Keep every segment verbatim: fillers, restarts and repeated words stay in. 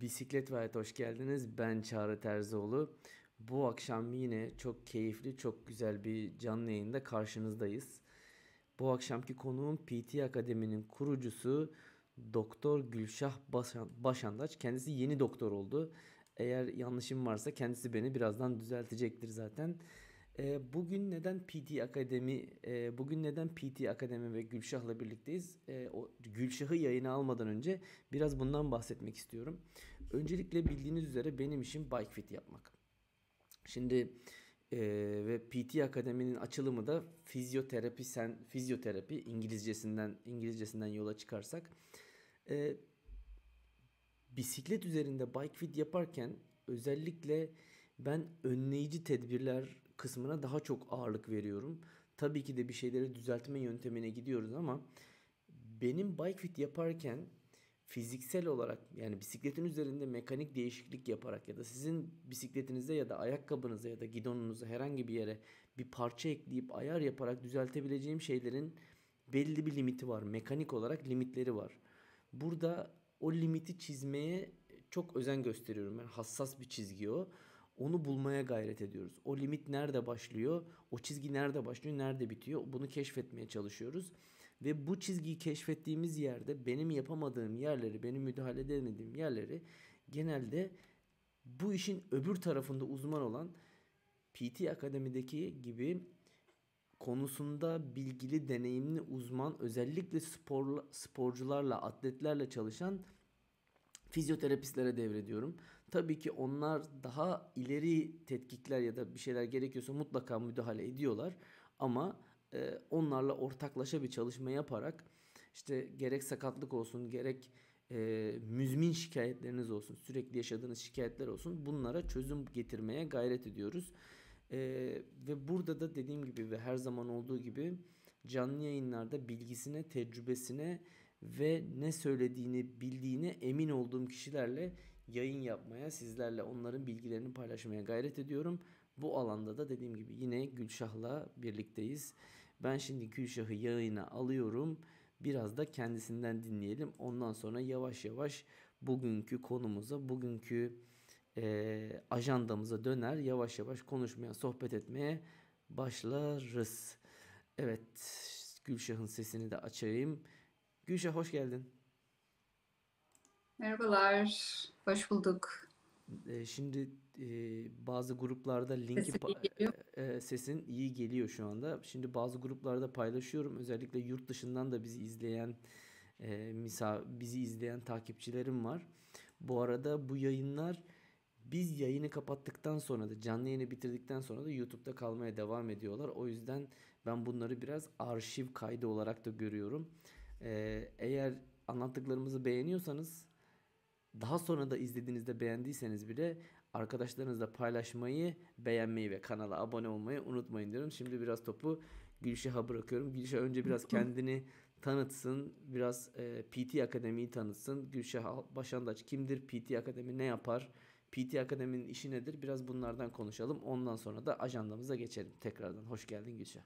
Bisiklet ve Hayat'a hoş geldiniz. Ben Çağrı Terzioğlu. Bu akşam yine çok keyifli, çok güzel bir canlı yayında karşınızdayız. Bu akşamki konuğum P T Akademi'nin kurucusu Doktor Gülşah Başandaç. Kendisi yeni doktor oldu. Eğer yanlışım varsa kendisi beni birazdan düzeltecektir zaten. Bugün neden P T Akademi, bugün neden P T Akademi ve Gülşah'la birlikteyiz? Gülşah'ı yayına almadan önce biraz bundan bahsetmek istiyorum. Öncelikle bildiğiniz üzere benim işim bike fit yapmak. Şimdi ve P T Akademi'nin açılımı da fizyoterapi, sen fizyoterapi İngilizcesinden İngilizcesinden yola çıkarsak, bisiklet üzerinde bike fit yaparken özellikle ben önleyici tedbirler kısmına daha çok ağırlık veriyorum. Tabii ki de bir şeyleri düzeltme yöntemine gidiyoruz ama benim bike fit yaparken fiziksel olarak, yani bisikletin üzerinde mekanik değişiklik yaparak ya da sizin bisikletinize ya da ayakkabınıza ya da gidonunuza herhangi bir yere bir parça ekleyip ayar yaparak düzeltebileceğim şeylerin belli bir limiti var. Mekanik olarak limitleri var. Burada o limiti çizmeye çok özen gösteriyorum. Yani hassas bir çizgi o. Onu bulmaya gayret ediyoruz. O limit nerede başlıyor? O çizgi nerede başlıyor? Nerede bitiyor? Bunu keşfetmeye çalışıyoruz. Ve bu çizgiyi keşfettiğimiz yerde benim yapamadığım yerleri, benim müdahale edemediğim yerleri genelde bu işin öbür tarafında uzman olan P T Akademi'deki gibi konusunda bilgili, deneyimli uzman, özellikle spor, sporcularla, atletlerle çalışan fizyoterapistlere devrediyorum. Tabii ki onlar daha ileri tetkikler ya da bir şeyler gerekiyorsa mutlaka müdahale ediyorlar. Ama e, onlarla ortaklaşa bir çalışma yaparak işte gerek sakatlık olsun, gerek e, müzmin şikayetleriniz olsun, sürekli yaşadığınız şikayetler olsun, bunlara çözüm getirmeye gayret ediyoruz. E, ve burada da dediğim gibi ve her zaman olduğu gibi canlı yayınlarda bilgisine, tecrübesine ve ne söylediğini bildiğine emin olduğum kişilerle yayın yapmaya, sizlerle onların bilgilerini paylaşmaya gayret ediyorum. Bu alanda da dediğim gibi yine Gülşah'la birlikteyiz. Ben şimdi Gülşah'ı yayına alıyorum. Biraz da kendisinden dinleyelim. Ondan sonra yavaş yavaş bugünkü konumuza, bugünkü e, ajandamıza döner. Yavaş yavaş konuşmaya, sohbet etmeye başlarız. Evet, Gülşah'ın sesini de açayım. Gülşah, hoş geldin. Merhabalar, hoş bulduk. Ee, şimdi e, bazı gruplarda linki sesin, e, sesin iyi geliyor şu anda. Şimdi bazı gruplarda paylaşıyorum. Özellikle yurt dışından da bizi izleyen e, misal bizi izleyen takipçilerim var. Bu arada bu yayınlar, biz yayını kapattıktan sonra da, canlı yayını bitirdikten sonra da YouTube'da kalmaya devam ediyorlar. O yüzden ben bunları biraz arşiv kaydı olarak da görüyorum. Ee, eğer anlattıklarımızı beğeniyorsanız, daha sonra da izlediğinizde beğendiyseniz bile arkadaşlarınızla paylaşmayı, beğenmeyi ve kanala abone olmayı unutmayın diyorum. Şimdi biraz topu Gülşah'a bırakıyorum. Gülşah önce biraz kendini tanıtsın, biraz e, P T Akademi'yi tanıtsın. Gülşah Başandaç kimdir? P T Akademi ne yapar? P T Akademi'nin işi nedir? Biraz bunlardan konuşalım. Ondan sonra da ajandamıza geçelim. Tekrardan hoş geldin Gülşah.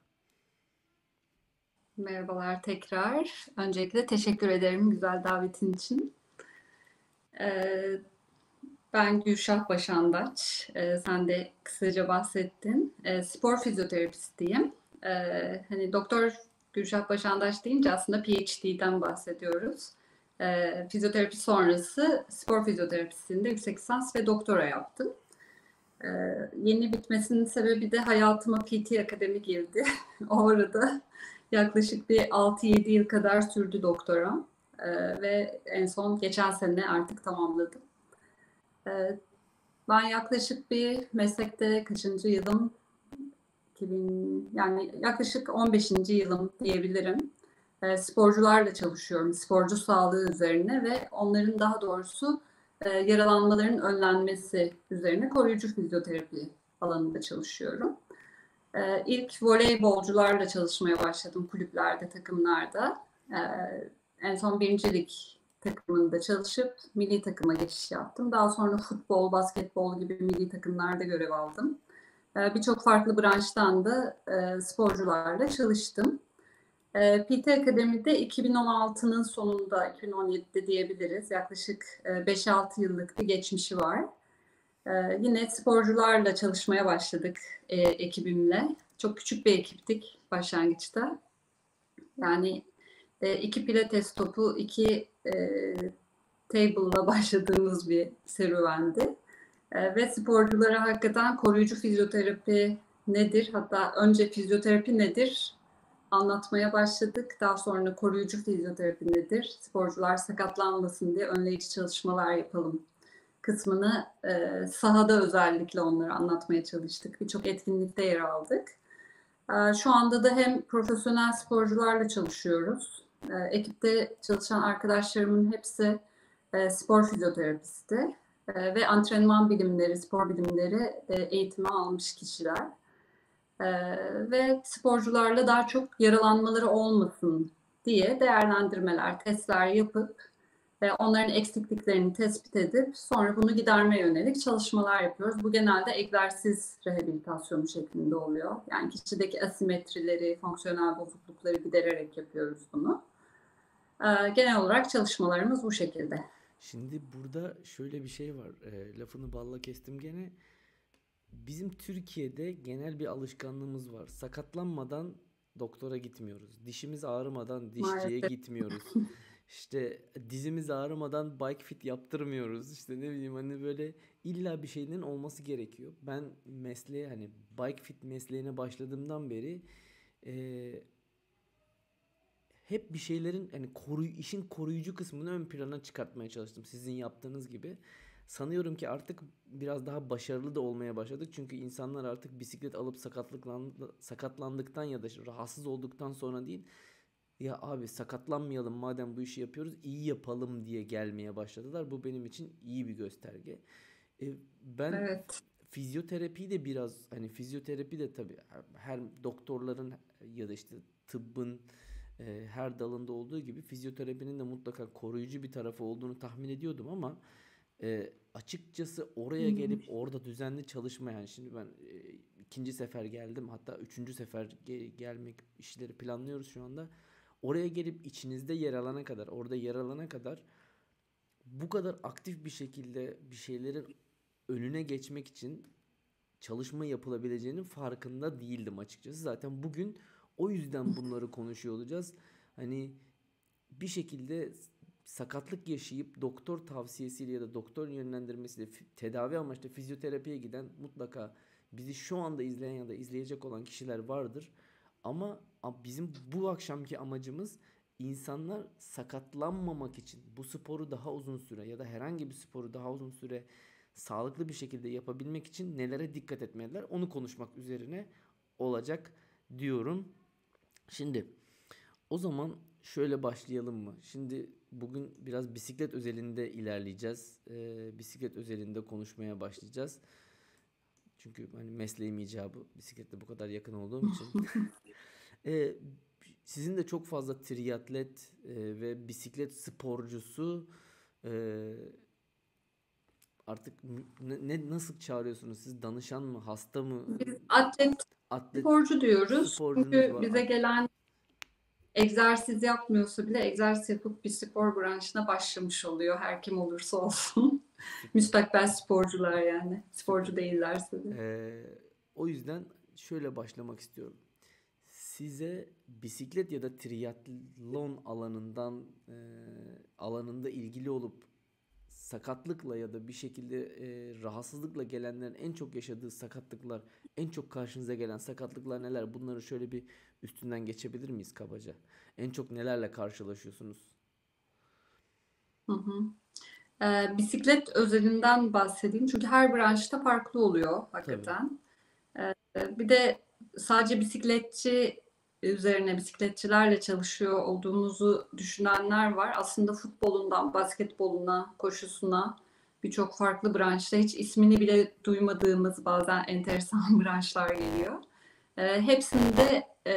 Merhabalar tekrar. Öncelikle teşekkür ederim güzel davetin için. Ee, ben Gülşah Başandaç. Ee, sen de kısaca bahsettin. Ee, spor fizyoterapistiyim. Ee, hani Doktor Gülşah Başandaç deyince aslında P H D'den bahsediyoruz. Ee, fizyoterapi sonrası spor fizyoterapisinde yüksek lisans ve doktora yaptım. Ee, yeni bitmesinin sebebi de hayatıma P T Akademi girdi. Orada yaklaşık bir altı yedi yıl kadar sürdü doktora ee, ve en son geçen sene artık tamamladım. Ee, ben yaklaşık bir meslekte kaçıncı yılım? iki bin, yani yaklaşık on beşinci yılım diyebilirim. Ee, sporcularla çalışıyorum, sporcu sağlığı üzerine ve onların daha doğrusu e, yaralanmaların önlenmesi üzerine koruyucu fizyoterapi alanında çalışıyorum. Ee, ilk voleybolcularla çalışmaya başladım kulüplerde, takımlarda. Ee, en son birincilik takımında çalışıp milli takıma geçiş yaptım. Daha sonra futbol, basketbol gibi milli takımlarda görev aldım. Ee, Birçok farklı branştan da e, sporcularla çalıştım. P T Akademi'de iki bin on altının sonunda, iki bin on yedide diyebiliriz, yaklaşık beş altı yıllık bir geçmişi var. Yine sporcularla çalışmaya başladık ekibimle. Çok küçük bir ekiptik başlangıçta. Yani iki pilates topu, iki table'la başladığımız bir serüvendi. Ve sporculara hakikaten koruyucu fizyoterapi nedir? Hatta önce fizyoterapi nedir anlatmaya başladık. Daha sonra koruyucu fizyoterapi nedir? Sporcular sakatlanmasın diye önleyici çalışmalar yapalım kısmını e, sahada özellikle onları anlatmaya çalıştık. Birçok etkinlikte yer aldık. E, şu anda da hem profesyonel sporcularla çalışıyoruz. E, ekipte çalışan arkadaşlarımın hepsi e, spor fizyoterapisti e, ve antrenman bilimleri, spor bilimleri e, eğitimi almış kişiler. E, ve sporcularla daha çok yaralanmaları olmasın diye değerlendirmeler, testler yapıp onların eksikliklerini tespit edip sonra bunu gidermeye yönelik çalışmalar yapıyoruz. Bu genelde egzersiz rehabilitasyonu şeklinde oluyor. Yani kişideki asimetrileri, fonksiyonel bozuklukları gidererek yapıyoruz bunu. Genel olarak çalışmalarımız bu şekilde. Şimdi burada şöyle bir şey var. E, lafını balla kestim gene. Bizim Türkiye'de genel bir alışkanlığımız var. Sakatlanmadan doktora gitmiyoruz. Dişimiz ağrımadan dişçiye Maalesef. gitmiyoruz. İşte dizimiz ağrımadan bike fit yaptırmıyoruz. İşte ne bileyim, hani böyle illa bir şeyin olması gerekiyor. Ben mesleğe, hani bike fit mesleğine başladığımdan beri e, hep bir şeylerin, hani koruy işin koruyucu kısmını ön plana çıkartmaya çalıştım, sizin yaptığınız gibi. Sanıyorum ki artık biraz daha başarılı da olmaya başladık. Çünkü insanlar artık bisiklet alıp sakatlandıktan ya da rahatsız olduktan sonra değil, ya abi sakatlanmayalım madem bu işi yapıyoruz, iyi yapalım diye gelmeye başladılar. Bu benim için iyi bir gösterge. E, ben evet. fizyoterapiyi de biraz, hani fizyoterapi de tabii her doktorların ya da işte tıbbın e, her dalında olduğu gibi fizyoterapinin de mutlaka koruyucu bir tarafı olduğunu tahmin ediyordum ama e, açıkçası oraya gelip orada düzenli çalışmayan, yani şimdi ben e, ikinci sefer geldim, hatta üçüncü sefer ge- gelmek işleri planlıyoruz şu anda. Oraya gelip içinizde yer alana kadar, orada yer alana kadar bu kadar aktif bir şekilde bir şeylerin önüne geçmek için çalışma yapılabileceğinin farkında değildim açıkçası. Zaten bugün o yüzden bunları konuşuyor olacağız. Hani bir şekilde sakatlık yaşayıp doktor tavsiyesiyle ya da doktor yönlendirmesiyle tedavi amaçlı fizyoterapiye giden, mutlaka bizi şu anda izleyen ya da izleyecek olan kişiler vardır. Ama bizim bu akşamki amacımız, insanlar sakatlanmamak için bu sporu daha uzun süre ya da herhangi bir sporu daha uzun süre sağlıklı bir şekilde yapabilmek için nelere dikkat etmeliler, onu konuşmak üzerine olacak diyorum. Şimdi o zaman şöyle başlayalım mı? Şimdi bugün biraz bisiklet özelinde ilerleyeceğiz. Ee, bisiklet özelinde konuşmaya başlayacağız. Çünkü hani mesleğim icabı, bisikletle bu kadar yakın olduğum için. Ee, sizin de çok fazla triatlet e, ve bisiklet sporcusu, e, artık ne, ne nasıl çağırıyorsunuz siz, danışan mı, hasta mı? Biz atlet, atlet sporcu diyoruz. Çünkü bize gelen, egzersiz yapmıyorsa bile egzersiz yapıp bir spor branşına başlamış oluyor, her kim olursa olsun. Müstakbel sporcular, yani sporcu değillerse de. Ee, o yüzden şöyle başlamak istiyorum. Size bisiklet ya da triatlon alanından e, alanında ilgili olup sakatlıkla ya da bir şekilde e, rahatsızlıkla gelenlerin en çok yaşadığı sakatlıklar, en çok karşınıza gelen sakatlıklar neler? Bunları şöyle bir üstünden geçebilir miyiz kabaca? En çok nelerle karşılaşıyorsunuz? Hı hı. Ee, bisiklet özelinden bahsedeyim. Çünkü her branşta farklı oluyor hakikaten. Ee, bir de sadece bisikletçi üzerine, bisikletçilerle çalışıyor olduğumuzu düşünenler var. Aslında futbolundan, basketboluna, koşusuna, birçok farklı branşta hiç ismini bile duymadığımız bazen enteresan branşlar geliyor. Ee, hepsinde e,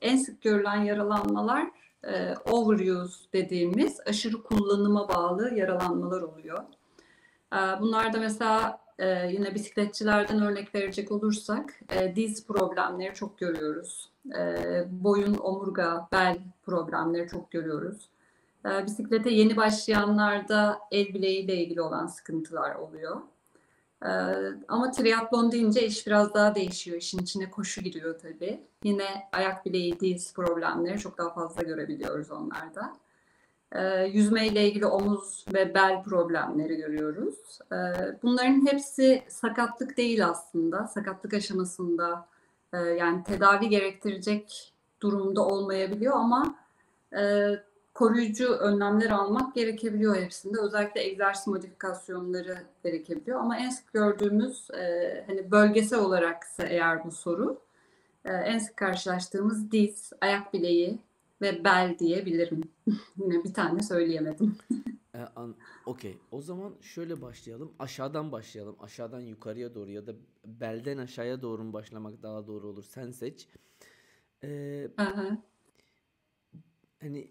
en sık görülen yaralanmalar e, overuse dediğimiz aşırı kullanıma bağlı yaralanmalar oluyor. Ee, bunlar da mesela Ee, yine bisikletçilerden örnek verecek olursak e, diz problemleri çok görüyoruz. e, boyun, omurga, bel problemleri çok görüyoruz. E, bisiklete yeni başlayanlarda el bileğiyle ilgili olan sıkıntılar oluyor. E, ama triatlon deyince iş biraz daha değişiyor. İşin içine koşu giriyor tabii. Yine ayak bileği, diz problemleri çok daha fazla görebiliyoruz onlarda. E, yüzmeyle ilgili omuz ve bel problemleri görüyoruz. E, bunların hepsi sakatlık değil aslında. Sakatlık aşamasında e, yani tedavi gerektirecek durumda olmayabiliyor ama e, koruyucu önlemler almak gerekebiliyor hepsinde. Özellikle egzersiz modifikasyonları gerekebiliyor. Ama en sık gördüğümüz e, hani bölgesel olaraksa eğer bu soru e, en sık karşılaştığımız diz, ayak bileği ve bel diyebilirim. Yine bir tane söyleyemedim. e, Okey. O zaman şöyle başlayalım. Aşağıdan başlayalım. Aşağıdan yukarıya doğru ya da belden aşağıya doğru mu başlamak daha doğru olur? Sen seç. Ee, hani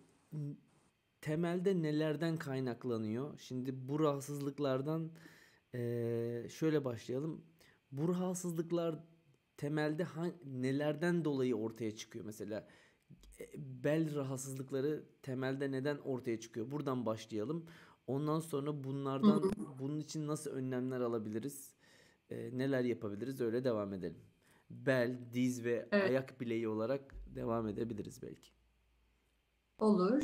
temelde nelerden kaynaklanıyor? Şimdi bu rahatsızlıklardan e, şöyle başlayalım. Bu rahatsızlıklar temelde ha, nelerden dolayı ortaya çıkıyor? Mesela bel rahatsızlıkları temelde neden ortaya çıkıyor? Buradan başlayalım. Ondan sonra bunlardan, hı hı, bunun için nasıl önlemler alabiliriz? E, neler yapabiliriz? Öyle devam edelim. Bel, diz ve evet, ayak bileği olarak devam edebiliriz belki. Olur.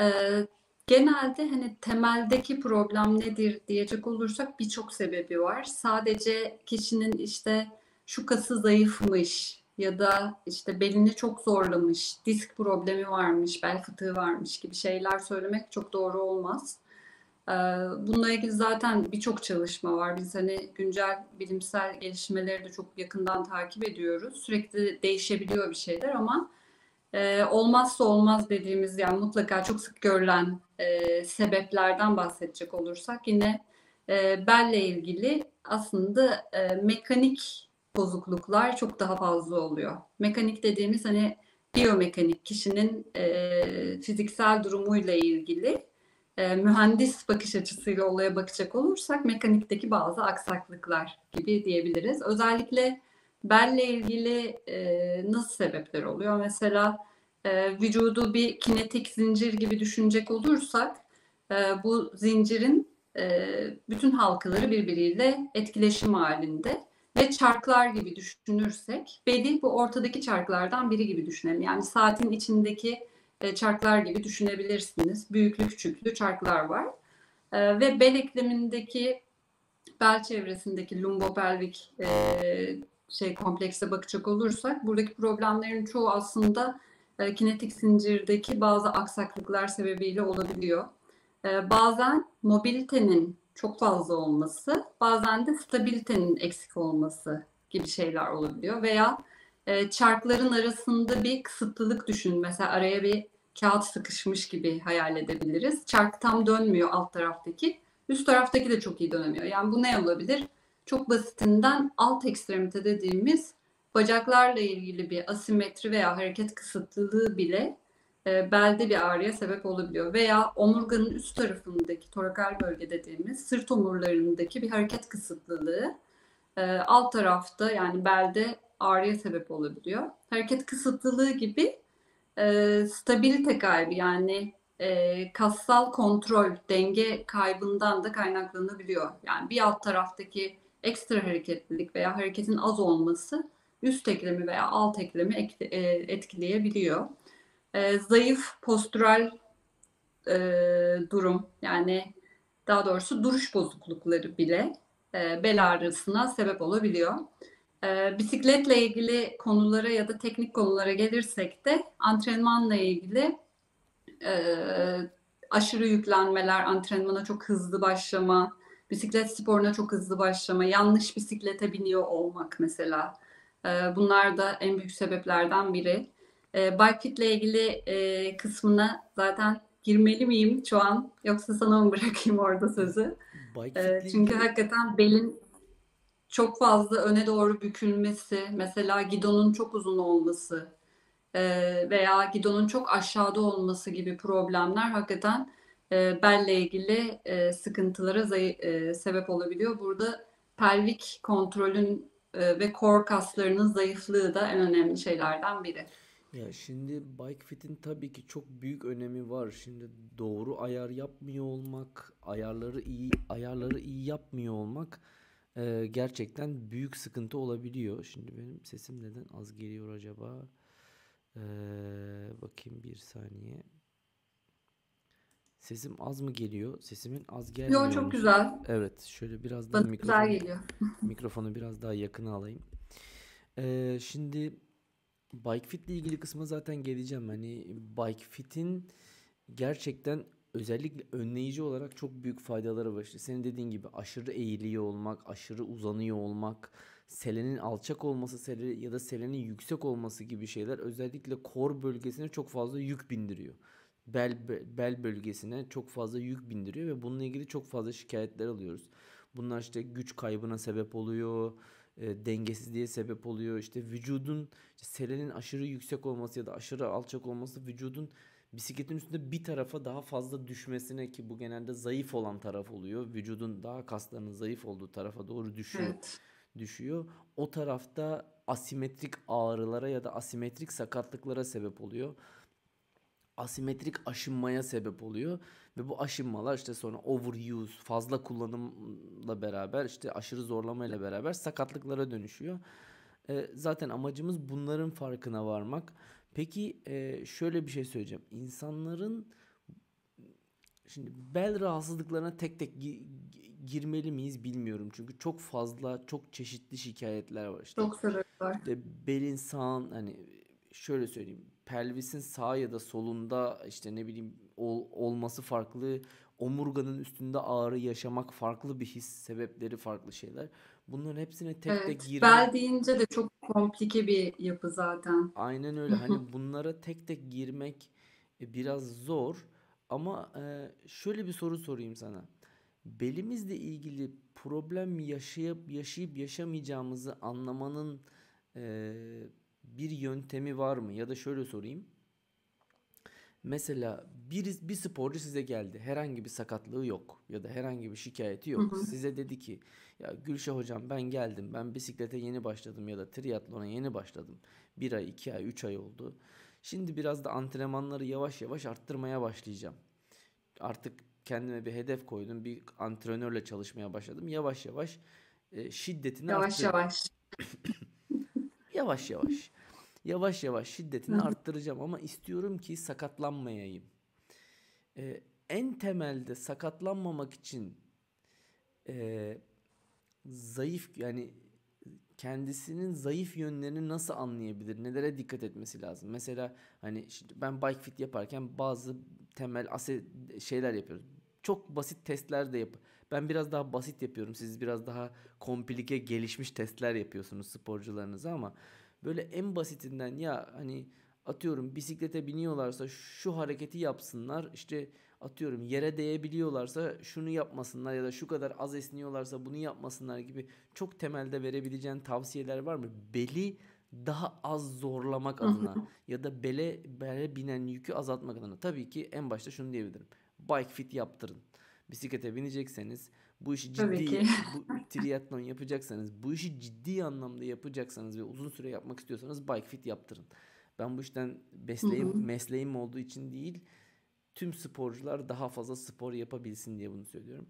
Ee, genelde hani temeldeki problem nedir diyecek olursak birçok sebebi var. Sadece kişinin işte şu kası zayıfmış ya da işte belini çok zorlamış, disk problemi varmış, bel fıtığı varmış gibi şeyler söylemek çok doğru olmaz. Bununla ilgili zaten birçok çalışma var. Biz hani güncel bilimsel gelişmeleri de çok yakından takip ediyoruz. Sürekli değişebiliyor bir şeyler ama olmazsa olmaz dediğimiz, yani mutlaka çok sık görülen sebeplerden bahsedecek olursak yine belle ilgili aslında mekanik bozukluklar çok daha fazla oluyor. Mekanik dediğimiz hani biyomekanik, kişinin e, fiziksel durumuyla ilgili e, mühendis bakış açısıyla olaya bakacak olursak mekanikteki bazı aksaklıklar gibi diyebiliriz. Özellikle belle ilgili e, nasıl sebepler oluyor? Mesela e, vücudu bir kinetik zincir gibi düşünecek olursak e, bu zincirin e, bütün halkaları birbiriyle etkileşim halinde. Ve çarklar gibi düşünürsek beli bu ortadaki çarklardan biri gibi düşünelim. Yani saatin içindeki çarklar gibi düşünebilirsiniz. Büyüklü küçüklü çarklar var. Ve bel eklemindeki, bel çevresindeki lumbopelvik şey komplekse bakacak olursak buradaki problemlerin çoğu aslında kinetik zincirdeki bazı aksaklıklar sebebiyle olabiliyor. Bazen mobilitenin çok fazla olması, bazen de stabilitenin eksik olması gibi şeyler olabiliyor. Veya e, çarkların arasında bir kısıtlılık düşün. Mesela araya bir kağıt sıkışmış gibi hayal edebiliriz. Çark tam dönmüyor alt taraftaki. Üst taraftaki de çok iyi dönemiyor. Yani bu ne olabilir? Çok basitinden alt ekstremite dediğimiz bacaklarla ilgili bir asimetri veya hareket kısıtlılığı bile belde bir ağrıya sebep olabiliyor. Veya omurganın üst tarafındaki torakal bölge dediğimiz sırt omurlarındaki bir hareket kısıtlılığı alt tarafta, yani belde ağrıya sebep olabiliyor. Hareket kısıtlılığı gibi stabilite kaybı, yani kassal kontrol, denge kaybından da kaynaklanabiliyor. Yani bir alt taraftaki ekstra hareketlilik veya hareketin az olması üst eklemi veya alt eklemi etkileyebiliyor. E, zayıf postural e, durum, yani daha doğrusu duruş bozuklukları bile e, bel ağrısına sebep olabiliyor. E, bisikletle ilgili konulara ya da teknik konulara gelirsek de antrenmanla ilgili e, aşırı yüklenmeler, antrenmana çok hızlı başlama, bisiklet sporuna çok hızlı başlama, yanlış bisiklete biniyor olmak mesela. E, bunlar da en büyük sebeplerden biri. E, bike fit'le ilgili e, kısmına zaten girmeli miyim şu an, yoksa sana mı bırakayım orada sözü? E, çünkü hakikaten belin çok fazla öne doğru bükülmesi, mesela gidonun çok uzun olması e, veya gidonun çok aşağıda olması gibi problemler hakikaten e, belle ilgili e, sıkıntılara e, sebep olabiliyor. Burada pelvik kontrolün ve core kaslarının zayıflığı da en önemli şeylerden biri. Ya şimdi bike fit'in tabii ki çok büyük önemi var. Şimdi doğru ayar yapmıyor olmak, ayarları iyi ayarları iyi yapmıyor olmak e, gerçekten büyük sıkıntı olabiliyor. Şimdi benim sesim neden az geliyor acaba? E, bakayım bir saniye. Sesim az mı geliyor? Sesimin az gelmiyor. Yok, çok güzel. Evet, şöyle biraz daha mikrofonu, geliyor. mikrofonu biraz daha yakına alayım. E, şimdi Bike Fit ile ilgili kısma zaten geleceğim. Hani Bike Fit'in gerçekten özellikle önleyici olarak çok büyük faydaları var. İşte senin dediğin gibi aşırı eğiliyor olmak, aşırı uzanıyor olmak, selenin alçak olması sele ya da selenin yüksek olması gibi şeyler özellikle kor bölgesine çok fazla yük bindiriyor. Bel, bel bölgesine çok fazla yük bindiriyor ve bununla ilgili çok fazla şikayetler alıyoruz. Bunlar işte güç kaybına sebep oluyor. E, dengesizliğe sebep oluyor. İşte vücudun işte selenin aşırı yüksek olması ya da aşırı alçak olması vücudun bisikletin üstünde bir tarafa daha fazla düşmesine, ki bu genelde zayıf olan taraf oluyor. Vücudun daha kaslarının zayıf olduğu tarafa doğru düşüyor. Evet. düşüyor. O tarafta asimetrik ağrılara ya da asimetrik sakatlıklara sebep oluyor. Asimetrik aşınmaya sebep oluyor ve bu aşınmalar işte sonra overuse, fazla kullanımla beraber işte aşırı zorlamayla beraber sakatlıklara dönüşüyor. E, zaten amacımız bunların farkına varmak. Peki e, şöyle bir şey söyleyeceğim. İnsanların şimdi bel rahatsızlıklarına tek tek gi girmeli miyiz bilmiyorum. Çünkü çok fazla, çok çeşitli şikayetler var. İşte, çok sebep var. İşte belin sağın, hani şöyle söyleyeyim. Pelvisin sağ ya da solunda işte ne bileyim ol, olması farklı, omurganın üstünde ağrı yaşamak farklı bir his, sebepleri farklı şeyler. Bunların hepsine tek evet, tek girmek. Bel deyince de çok komplike bir yapı zaten. Aynen öyle. Hani bunlara tek tek girmek biraz zor ama şöyle bir soru sorayım sana. Belimizle ilgili problem yaşayıp yaşayıp yaşamayacağımızı anlamanın bir yöntemi var mı? Ya da şöyle sorayım. Mesela bir, bir sporcu size geldi. Herhangi bir sakatlığı yok. Ya da herhangi bir şikayeti yok. Hı hı. Size dedi ki ya Gülşah hocam ben geldim. Ben bisiklete yeni başladım ya da triatlona yeni başladım. Bir ay, iki ay, üç ay oldu. Şimdi biraz da antrenmanları yavaş yavaş arttırmaya başlayacağım. Artık kendime bir hedef koydum. Bir antrenörle çalışmaya başladım. Yavaş yavaş e, şiddetini yavaş arttırıyorum. Yavaş yavaş. Yavaş yavaş. Yavaş yavaş şiddetini Hı. arttıracağım ama istiyorum ki sakatlanmayayım. Ee, en temelde sakatlanmamak için e, zayıf, yani kendisinin zayıf yönlerini nasıl anlayabilir? Nelere dikkat etmesi lazım? Mesela hani ben bike fit yaparken bazı temel şeyler yapıyoruz. Çok basit testler de yap. Ben biraz daha basit yapıyorum. Siz biraz daha komplike, gelişmiş testler yapıyorsunuz sporcularınıza ama böyle en basitinden ya hani atıyorum bisiklete biniyorlarsa şu hareketi yapsınlar, işte atıyorum yere değebiliyorlarsa şunu yapmasınlar ya da şu kadar az esniyorlarsa bunu yapmasınlar gibi çok temelde verebileceğin tavsiyeler var mı? Beli daha az zorlamak adına ya da bele, bele binen yükü azaltmak adına. Tabii ki en başta şunu diyebilirim. Bike fit yaptırın. Bisiklete binecekseniz, bu işi ciddi, bu triatlon yapacaksanız, bu işi ciddi anlamda yapacaksanız ve uzun süre yapmak istiyorsanız bike fit yaptırın. Ben bu işten besleyim, hı hı. mesleğim olduğu için değil, tüm sporcular daha fazla spor yapabilsin diye bunu söylüyorum.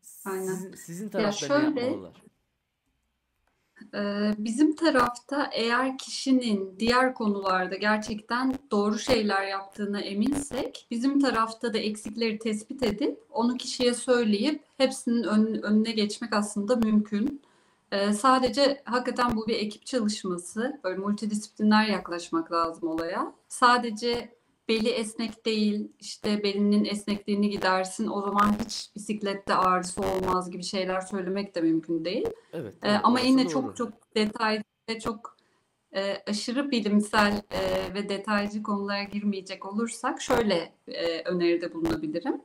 Sizin, sizin tarafta ya şöyle, ne yapmalılar? E, bizim tarafta eğer kişinin diğer konularda gerçekten doğru şeyler yaptığına eminsek, bizim tarafta da eksikleri tespit edip onu kişiye söyleyip hepsinin ön, önüne geçmek aslında mümkün. E, sadece hakikaten bu bir ekip çalışması, böyle multidisipliner yaklaşmak lazım olaya. Sadece beli esnek değil, işte belinin esnekliğini gidersin, o zaman hiç bisiklette ağrısı olmaz gibi şeyler söylemek de mümkün değil. Evet, evet, ee, ama yine çok doğru. çok detaylı ve çok e, aşırı bilimsel e, ve detaycı konulara girmeyecek olursak şöyle e, öneride bulunabilirim.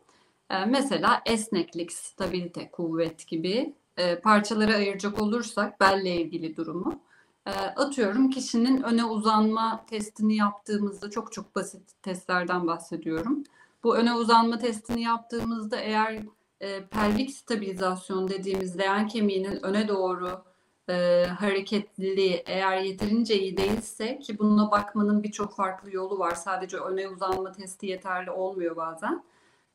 E, mesela esneklik, stabilite, kuvvet gibi e, parçalara ayıracak olursak belle ilgili durumu. Atıyorum kişinin öne uzanma testini yaptığımızda, çok çok basit testlerden bahsediyorum. Bu öne uzanma testini yaptığımızda eğer e, pelvik stabilizasyon dediğimiz leğen kemiğinin öne doğru e, hareketliliği eğer yeterince iyi değilse, ki buna bakmanın birçok farklı yolu var, sadece öne uzanma testi yeterli olmuyor bazen.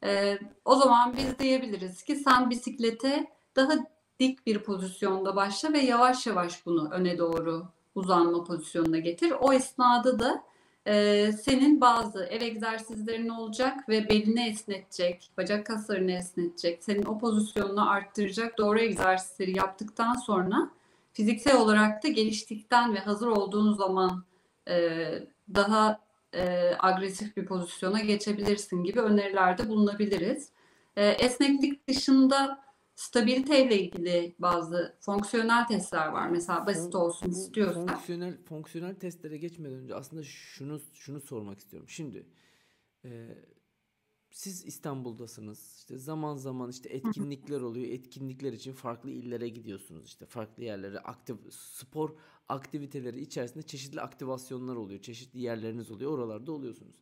E, o zaman biz diyebiliriz ki sen bisiklete daha dik bir pozisyonda başla ve yavaş yavaş bunu öne doğru uzanma pozisyonuna getir. O esnada da e, senin bazı ev egzersizlerin olacak ve belini esnetecek, bacak kaslarını esnetecek, senin o pozisyonunu arttıracak doğru egzersizleri yaptıktan sonra fiziksel olarak da geliştikten ve hazır olduğun zaman e, daha e, agresif bir pozisyona geçebilirsin gibi önerilerde bulunabiliriz. E, esneklik dışında stabiliteyle ilgili bazı fonksiyonel testler var. Mesela basit olsun istiyorsan. Fonksiyonel, fonksiyonel testlere geçmeden önce aslında şunu şunu sormak istiyorum. Şimdi e, siz İstanbul'dasınız. İşte zaman zaman işte etkinlikler oluyor. Etkinlikler için farklı illere gidiyorsunuz. İşte farklı yerlere, aktif spor aktiviteleri içerisinde çeşitli aktivasyonlar oluyor. Çeşitli yerleriniz oluyor. Oralarda oluyorsunuz.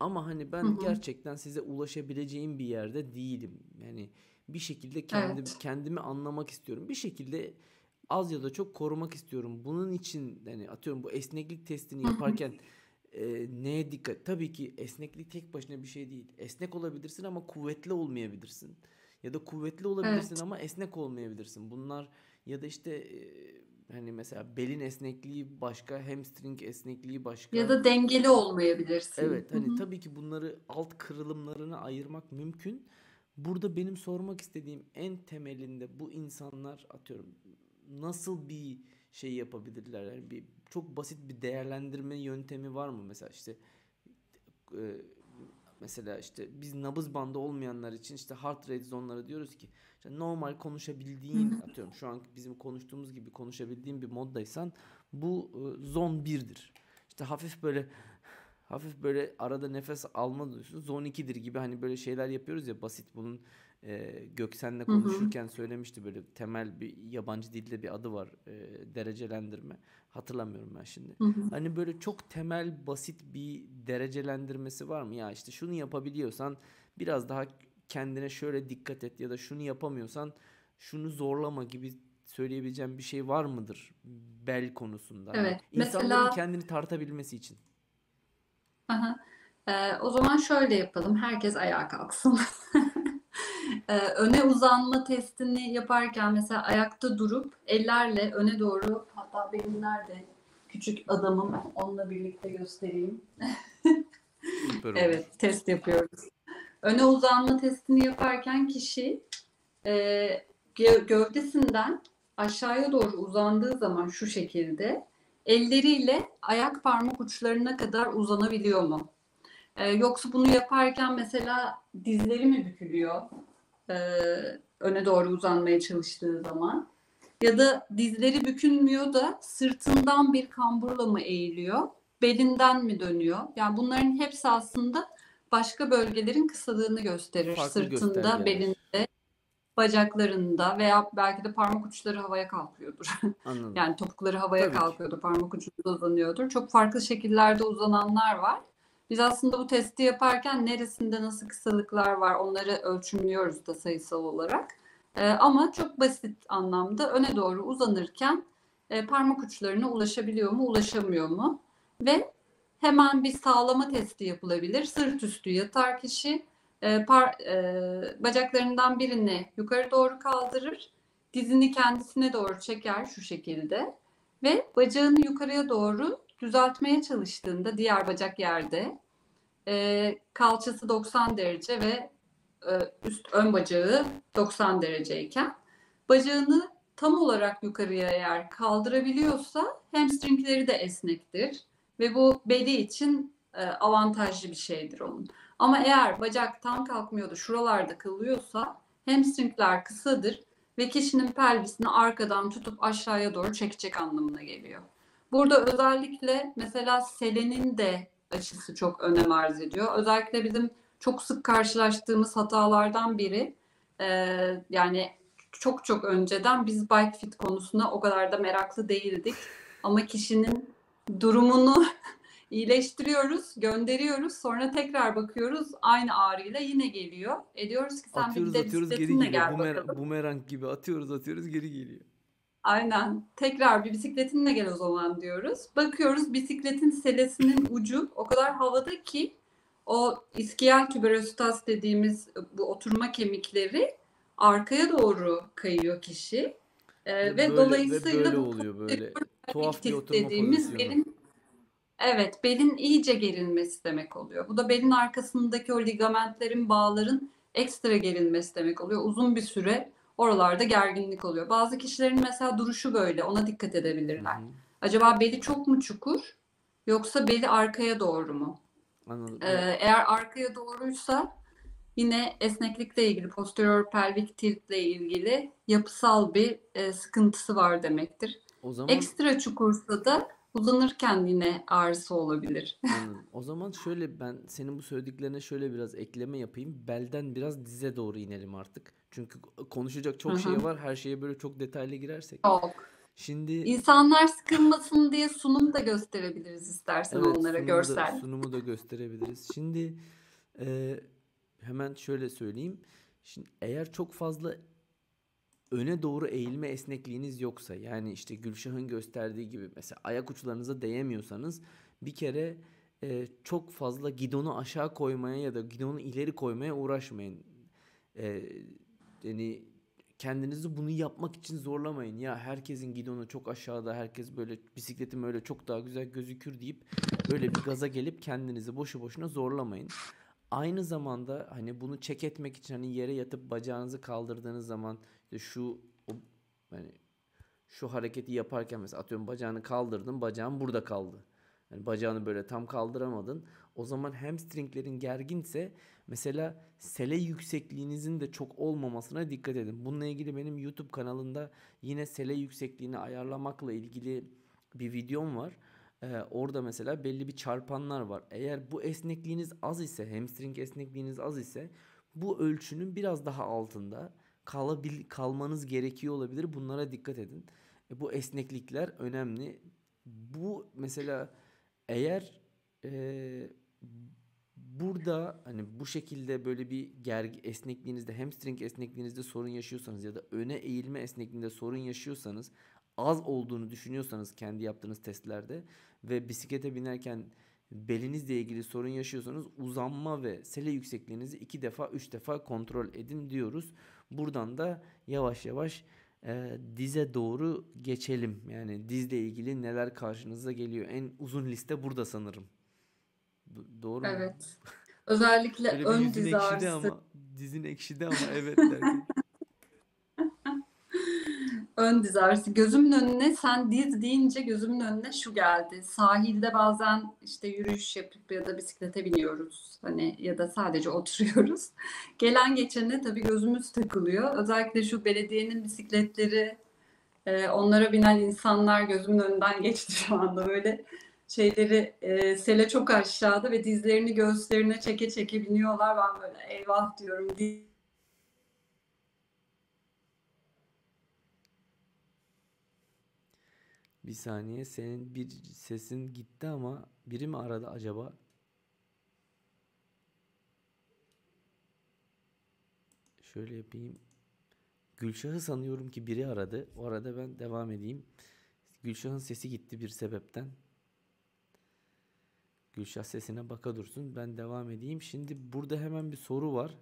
Ama hani ben hı hı. gerçekten size ulaşabileceğim bir yerde değilim. Yani bir şekilde kendim, evet. kendimi anlamak istiyorum. Bir şekilde az ya da çok korumak istiyorum. Bunun için yani atıyorum bu esneklik testini yaparken e, neye dikkat? Tabii ki esneklik tek başına bir şey değil. Esnek olabilirsin ama kuvvetli olmayabilirsin. Ya da kuvvetli olabilirsin evet. ama esnek olmayabilirsin. Bunlar ya da işte e, hani mesela belin esnekliği başka, hamstring esnekliği başka. Ya da dengeli olmayabilirsin. Evet hani Hı-hı. tabii ki bunları alt kırılımlarına ayırmak mümkün. Burada benim sormak istediğim en temelinde bu insanlar atıyorum nasıl bir şey yapabilirler? Yani bir, çok basit bir değerlendirme yöntemi var mı? Mesela işte e, mesela işte biz nabız bandı olmayanlar için işte heart rate zone'lara diyoruz ki işte normal konuşabildiğin atıyorum şu an bizim konuştuğumuz gibi konuşabildiğin bir moddaysan bu e, zone bir'dir. İşte hafif böyle Hafif böyle arada nefes alma duyuyorsunuz. Zone iki'dir gibi hani böyle şeyler yapıyoruz ya basit. Bunun e, Göksen'le konuşurken hı hı. söylemişti böyle temel bir yabancı dilde bir adı var. E, derecelendirme. Hatırlamıyorum ben şimdi. Hı hı. Hani böyle çok temel basit bir derecelendirmesi var mı? Ya işte şunu yapabiliyorsan biraz daha kendine şöyle dikkat et ya da şunu yapamıyorsan şunu zorlama gibi söyleyebileceğim bir şey var mıdır? Bel konusunda. Evet. Yani insanların mesela kendini tartabilmesi için. Aha. Ee, o zaman şöyle yapalım. Herkes ayağa kalksın. ee, öne uzanma testini yaparken mesela ayakta durup ellerle öne doğru, hatta benim nerede küçük adamım, onunla birlikte göstereyim. Evet, test yapıyoruz. Öne uzanma testini yaparken kişi e, gö- gövdesinden aşağıya doğru uzandığı zaman şu şekilde elleriyle ayak parmak uçlarına kadar uzanabiliyor mu? Ee, yoksa bunu yaparken mesela dizleri mi bükülüyor? Ee, öne doğru uzanmaya çalıştığı zaman. Ya da dizleri bükülmüyor da sırtından bir kamburla mı eğiliyor? Belinden mi dönüyor? Yani bunların hepsi aslında başka bölgelerin kısalığını gösterir. Farklı sırtında, belinde, bacaklarında veya belki de parmak uçları havaya kalkıyordur. Anladım. Yani topukları havaya Tabii kalkıyordur, ki. Parmak uçları uzanıyordur. Çok farklı şekillerde uzananlar var. Biz aslında bu testi yaparken neresinde nasıl kısalıklar var onları ölçümlüyoruz da sayısal olarak. Ee, ama çok basit anlamda öne doğru uzanırken e, parmak uçlarına ulaşabiliyor mu, ulaşamıyor mu? Ve hemen bir sağlama testi yapılabilir. Sırt üstü yatar kişi. E, par, e, bacaklarından birini yukarı doğru kaldırır, dizini kendisine doğru çeker şu şekilde ve bacağını yukarıya doğru düzeltmeye çalıştığında diğer bacak yerde, e, kalçası doksan derece ve e, üst ön bacağı doksan dereceyken bacağını tam olarak yukarıya eğer kaldırabiliyorsa hamstringleri de esnektir ve bu beli için e, avantajlı bir şeydir onun. Ama eğer bacak tam kalkmıyor da şuralarda kalıyorsa hamstringler kısadır ve kişinin pelvisini arkadan tutup aşağıya doğru çekecek anlamına geliyor. Burada özellikle mesela selenin de açısı çok önem arz ediyor. Özellikle bizim çok sık karşılaştığımız hatalardan biri e, yani çok çok önceden biz bike fit konusuna o kadar da meraklı değildik. Ama kişinin durumunu iyileştiriyoruz, gönderiyoruz, sonra tekrar bakıyoruz aynı ağrıyla yine geliyor. E diyoruz ki sen atıyoruz, bir de atıyoruz, geri geliyor. Gel bumerang gibi atıyoruz atıyoruz geri geliyor. Aynen. Tekrar bir bisikletinle gel o zaman diyoruz. Bakıyoruz bisikletin selesinin ucu o kadar havada ki o iskiyal tüberositaz dediğimiz bu oturma kemikleri arkaya doğru kayıyor kişi. Ee, ve dolayısıyla böyle oluyor böyle. Tuhaf bir oturma pozisyonu. Evet, belin iyice gerilmesi demek oluyor. Bu da belin arkasındaki o ligamentlerin, bağların ekstra gerilmesi demek oluyor. Uzun bir süre oralarda gerginlik oluyor. Bazı kişilerin mesela duruşu böyle, ona dikkat edebilirler. Hmm. Acaba beli çok mu çukur yoksa beli arkaya doğru mu? Anladım. Ee, eğer arkaya doğruysa yine esneklikle ilgili, posterior pelvik tiltle ilgili yapısal bir e, sıkıntısı var demektir. O zaman... Ekstra çukursa da uzanırken yine ağrısı olabilir. Anladım. O zaman şöyle ben senin bu söylediklerine şöyle biraz ekleme yapayım. Belden biraz dize doğru inelim artık. Çünkü konuşacak çok Hı-hı. şey var. Her şeye böyle çok detaylı girersek. Çok. Şimdi insanlar sıkılmasın diye sunum da gösterebiliriz istersen evet, onlara sunumu görsel. Da, sunumu da gösterebiliriz. Şimdi e, hemen şöyle söyleyeyim. Şimdi eğer çok fazla öne doğru eğilme esnekliğiniz yoksa, yani işte Gülşah'ın gösterdiği gibi mesela ayak uçlarınıza değemiyorsanız bir kere e, çok fazla gidonu aşağı koymaya ya da gidonu ileri koymaya uğraşmayın. E, yani kendinizi bunu yapmak için zorlamayın. Ya herkesin gidonu çok aşağıda, herkes böyle bisikletim öyle çok daha güzel gözükür deyip böyle bir gaza gelip kendinizi boşu boşuna zorlamayın. Aynı zamanda hani bunu check etmek için hani yere yatıp bacağınızı kaldırdığınız zaman işte şu o, hani şu hareketi yaparken mesela atıyorum bacağını kaldırdın, bacağın burada kaldı. Yani bacağını böyle tam kaldıramadın. O zaman hamstringlerin gerginse mesela sele yüksekliğinizin de çok olmamasına dikkat edin. Bununla ilgili benim YouTube kanalında yine sele yüksekliğini ayarlamakla ilgili bir videom var. Ee, orada mesela belli bir çarpanlar var. Eğer bu esnekliğiniz az ise, hamstring esnekliğiniz az ise bu ölçünün biraz daha altında kalabil, kalmanız gerekiyor olabilir. Bunlara dikkat edin. E, bu esneklikler önemli. Bu mesela eğer e, burada hani bu şekilde böyle bir gergi esnekliğinizde, hamstring esnekliğinizde sorun yaşıyorsanız ya da öne eğilme esnekliğinde sorun yaşıyorsanız, az olduğunu düşünüyorsanız kendi yaptığınız testlerde ve bisiklete binerken belinizle ilgili sorun yaşıyorsanız uzanma ve sele yüksekliğinizi iki defa üç defa kontrol edin diyoruz. Buradan da yavaş yavaş e, dize doğru geçelim. Yani dizle ilgili neler karşınıza geliyor? En uzun liste burada sanırım. Do- doğru evet. mu? Evet. Özellikle ön diz ağrısı. Ama, dizin ekşidi ama evet derken. Ön diz ağrısı. Gözümün önüne sen diz deyince gözümün önüne şu geldi. Sahilde bazen işte yürüyüş yapıp ya da bisiklete biniyoruz. Hani ya da sadece oturuyoruz. Gelen geçene tabii gözümüz takılıyor. Özellikle şu belediyenin bisikletleri, onlara binen insanlar gözümün önünden geçti şu anda. Böyle şeyleri sele çok aşağıda ve dizlerini göğüslerine çeke çeke biniyorlar. Ben böyle eyvah diyorum. Bir saniye, senin bir sesin gitti ama biri mi aradı acaba? Şöyle yapayım. Gülşah'ı sanıyorum ki biri aradı. O arada ben devam edeyim. Gülşah'ın sesi gitti bir sebepten. Gülşah sesine baka dursun. Ben devam edeyim. Şimdi burada hemen bir soru var.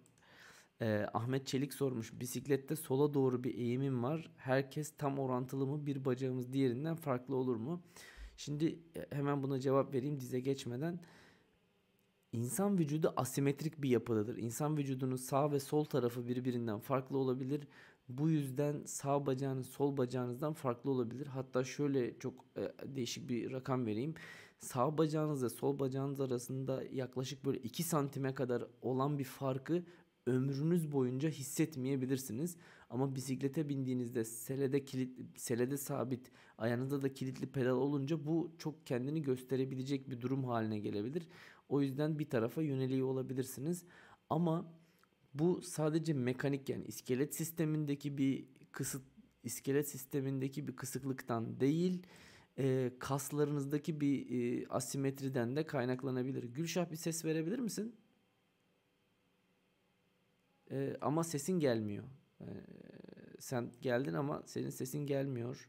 Ee, Ahmet Çelik sormuş. Bisiklette sola doğru bir eğimim var. Herkes tam orantılı mı? Bir bacağımız diğerinden farklı olur mu? Şimdi hemen buna cevap vereyim dize geçmeden. İnsan vücudu asimetrik bir yapıdadır. İnsan vücudunun sağ ve sol tarafı birbirinden farklı olabilir. Bu yüzden sağ bacağınız sol bacağınızdan farklı olabilir. Hatta şöyle çok e, değişik bir rakam vereyim. Sağ bacağınızla sol bacağınız arasında yaklaşık böyle iki santime kadar olan bir farkı ömrünüz boyunca hissetmeyebilirsiniz. Ama bisiklete bindiğinizde selede kilit, selede sabit, ayağınızda da kilitli pedal olunca bu çok kendini gösterebilecek bir durum haline gelebilir. O yüzden bir tarafa yöneliyor olabilirsiniz. Ama bu sadece mekanik, yani iskelet sistemindeki bir kısıt, iskelet sistemindeki bir kısıklıktan değil, e, kaslarınızdaki bir e, asimetriden de kaynaklanabilir. Gülşah bir ses verebilir misin? Ee, ama sesin gelmiyor. Ee, sen geldin ama senin sesin gelmiyor.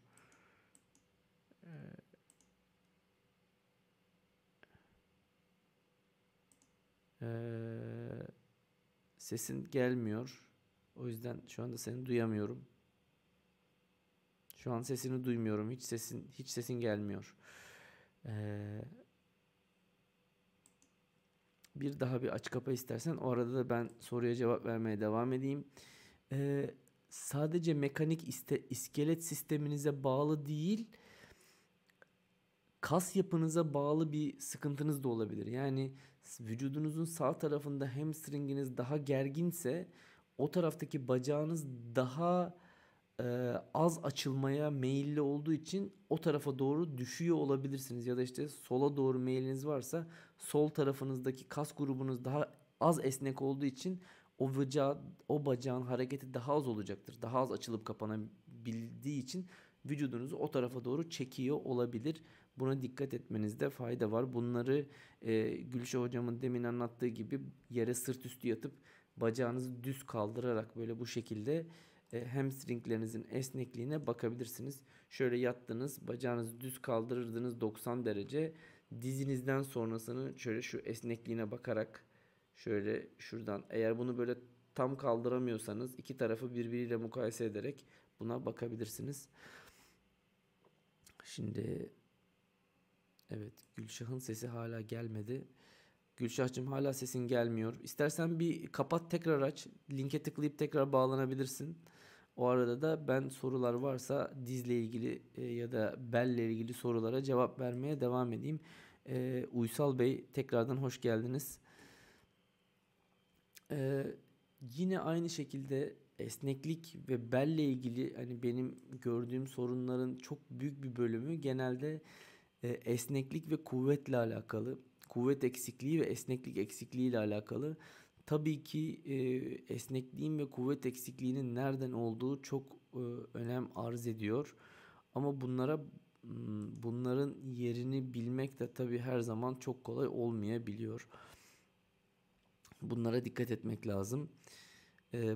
Sesin gelmiyor. O yüzden şu anda seni duyamıyorum. Şu an sesini duymuyorum. Hiç sesin hiç sesin gelmiyor. Ee, bir daha bir aç kapa istersen. O arada da ben soruya cevap vermeye devam edeyim. Ee, sadece mekanik iste, iskelet sisteminize bağlı değil, kas yapınıza bağlı bir sıkıntınız da olabilir. Yani vücudunuzun sağ tarafında hamstringiniz daha gerginse o taraftaki bacağınız daha e, az açılmaya meyilli olduğu için o tarafa doğru düşüyor olabilirsiniz. Ya da işte sola doğru meyiliniz varsa sol tarafınızdaki kas grubunuz daha az esnek olduğu için o bacağı, o bacağın hareketi daha az olacaktır. Daha az açılıp kapanabildiği için vücudunuzu o tarafa doğru çekiyor olabilir. Buna dikkat etmenizde fayda var. Bunları e, Gülşah hocamın demin anlattığı gibi yere sırt üstü yatıp bacağınızı düz kaldırarak böyle bu şekilde e, hamstringlerinizin esnekliğine bakabilirsiniz. Şöyle yattınız, bacağınızı düz kaldırırdınız doksan derece. Dizinizden sonrasını şöyle şu esnekliğine bakarak şöyle şuradan, eğer bunu böyle tam kaldıramıyorsanız iki tarafı birbiriyle mukayese ederek buna bakabilirsiniz. Şimdi evet, Gülşah'ın sesi hala gelmedi. Gülşah'cığım hala sesin gelmiyor. İstersen bir kapat, tekrar aç. Linke tıklayıp tekrar bağlanabilirsin. O arada da ben sorular varsa dizle ilgili ya da belle ilgili sorulara cevap vermeye devam edeyim. Ee, Uysal Bey tekrardan hoş geldiniz. Ee, yine aynı şekilde esneklik ve belle ilgili hani benim gördüğüm sorunların çok büyük bir bölümü genelde e, esneklik ve kuvvetle alakalı. Kuvvet eksikliği ve esneklik eksikliği ile alakalı. Tabii ki e, esnekliğin ve kuvvet eksikliğinin nereden olduğu çok e, önem arz ediyor. Ama bunlara bunların yerini bilmek de tabii her zaman çok kolay olmayabiliyor. Bunlara dikkat etmek lazım. E,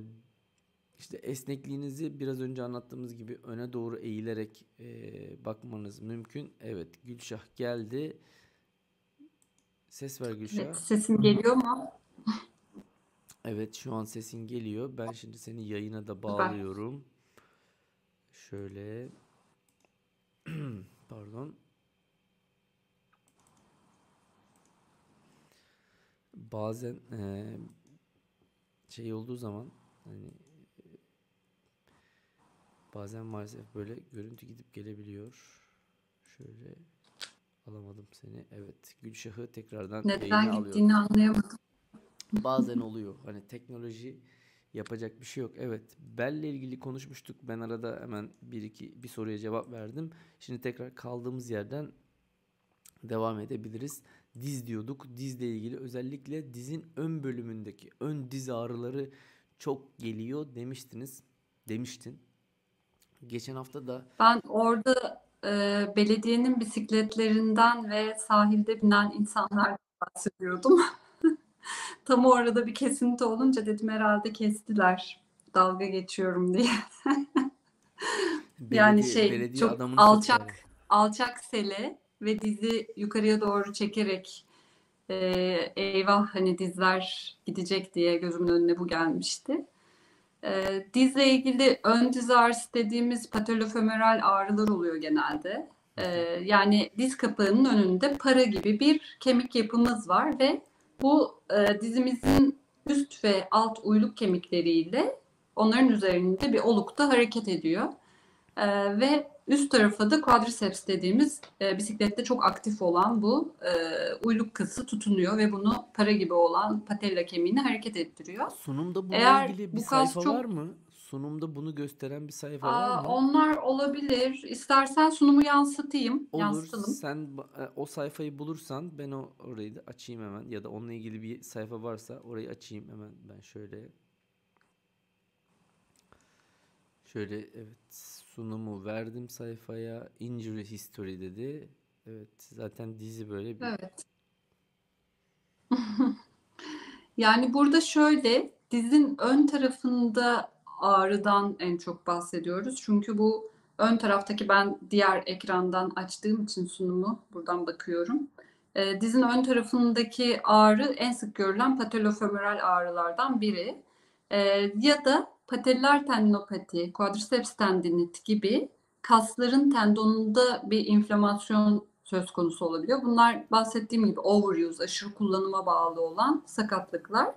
İşte esnekliğinizi biraz önce anlattığımız gibi öne doğru eğilerek e, bakmanız mümkün. Evet, Gülşah geldi. Ses ver Gülşah. Evet, sesim geliyor mu? Evet, şu an sesin geliyor. Ben şimdi seni yayına da bağlıyorum. Şöyle. Pardon. Bazen e, şey olduğu zaman hani bazen maalesef böyle görüntü gidip gelebiliyor. Şöyle alamadım seni. Evet, Gülşah'ı tekrardan yayına alıyorum. Neden gittiğini anlayamadım. Bazen oluyor. Hani teknoloji, yapacak bir şey yok. Evet, belle ilgili konuşmuştuk. Ben arada hemen bir iki bir soruya cevap verdim. Şimdi tekrar kaldığımız yerden devam edebiliriz. Diz diyorduk. Dizle ilgili özellikle dizin ön bölümündeki ön diz ağrıları çok geliyor demiştiniz. Demiştin. Geçen hafta da ben orada e, belediyenin bisikletlerinden ve sahilde binen insanlardan bahsediyordum. Tam orada bir kesinti olunca dedim herhalde kestiler. Dalga geçiyorum diye. Belediye, yani şey çok alçak satıyor. Alçak sele ve dizi yukarıya doğru çekerek e, eyvah hani dizler gidecek diye gözümün önüne bu gelmişti. E, dizle ilgili ön diz ağrısı dediğimiz patolofemoral ağrılar oluyor genelde. E, yani diz kapağının önünde para gibi bir kemik yapımız var ve bu e, dizimizin üst ve alt uyluk kemikleriyle onların üzerinde bir olukta hareket ediyor. E, ve üst tarafa da quadriceps dediğimiz e, bisiklette çok aktif olan bu e, uyluk kası tutunuyor ve bunu para gibi olan patella kemiğini hareket ettiriyor. Sunumda bununla Eğer ilgili bir bu sayfa çok... var mı? Sunumda bunu gösteren bir sayfa Aa, var mı? Onlar olabilir. İstersen sunumu yansıtayım. Olur. Yansıtalım. Sen o sayfayı bulursan ben o, orayı da açayım hemen, ya da onunla ilgili bir sayfa varsa orayı açayım hemen ben şöyle. Şöyle evet. Sunumu verdim sayfaya. Injury history dedi. Evet, zaten dizi böyle bir... Evet. Yani burada şöyle, dizin ön tarafında ağrıdan en çok bahsediyoruz. Çünkü bu ön taraftaki, ben diğer ekrandan açtığım için sunumu buradan bakıyorum. E, dizin ön tarafındaki ağrı en sık görülen patelofemoral ağrılardan biri. E, ya da pateller tendinopati, quadriceps tendinit gibi kasların tendonunda bir inflamasyon söz konusu olabiliyor. Bunlar bahsettiğim gibi overuse, aşırı kullanıma bağlı olan sakatlıklar.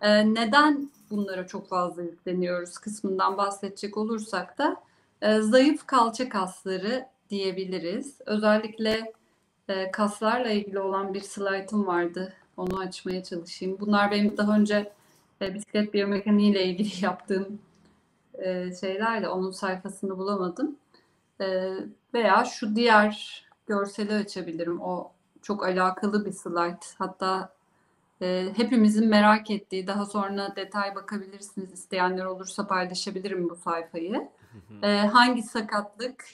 E, neden bunlara çok fazla yükleniyoruz kısmından bahsedecek olursak da e, zayıf kalça kasları diyebiliriz. Özellikle e, kaslarla ilgili olan bir slaytım vardı. Onu açmaya çalışayım. Bunlar benim daha önce e, bisiklet biyomekaniği ile ilgili yaptığım e, şeylerdi. Onun sayfasını bulamadım. E, veya şu diğer görseli açabilirim. O çok alakalı bir slayt. Hatta e, hepimizin merak ettiği, daha sonra detay bakabilirsiniz. İsteyenler olursa paylaşabilirim bu sayfayı. E, hangi sakatlık,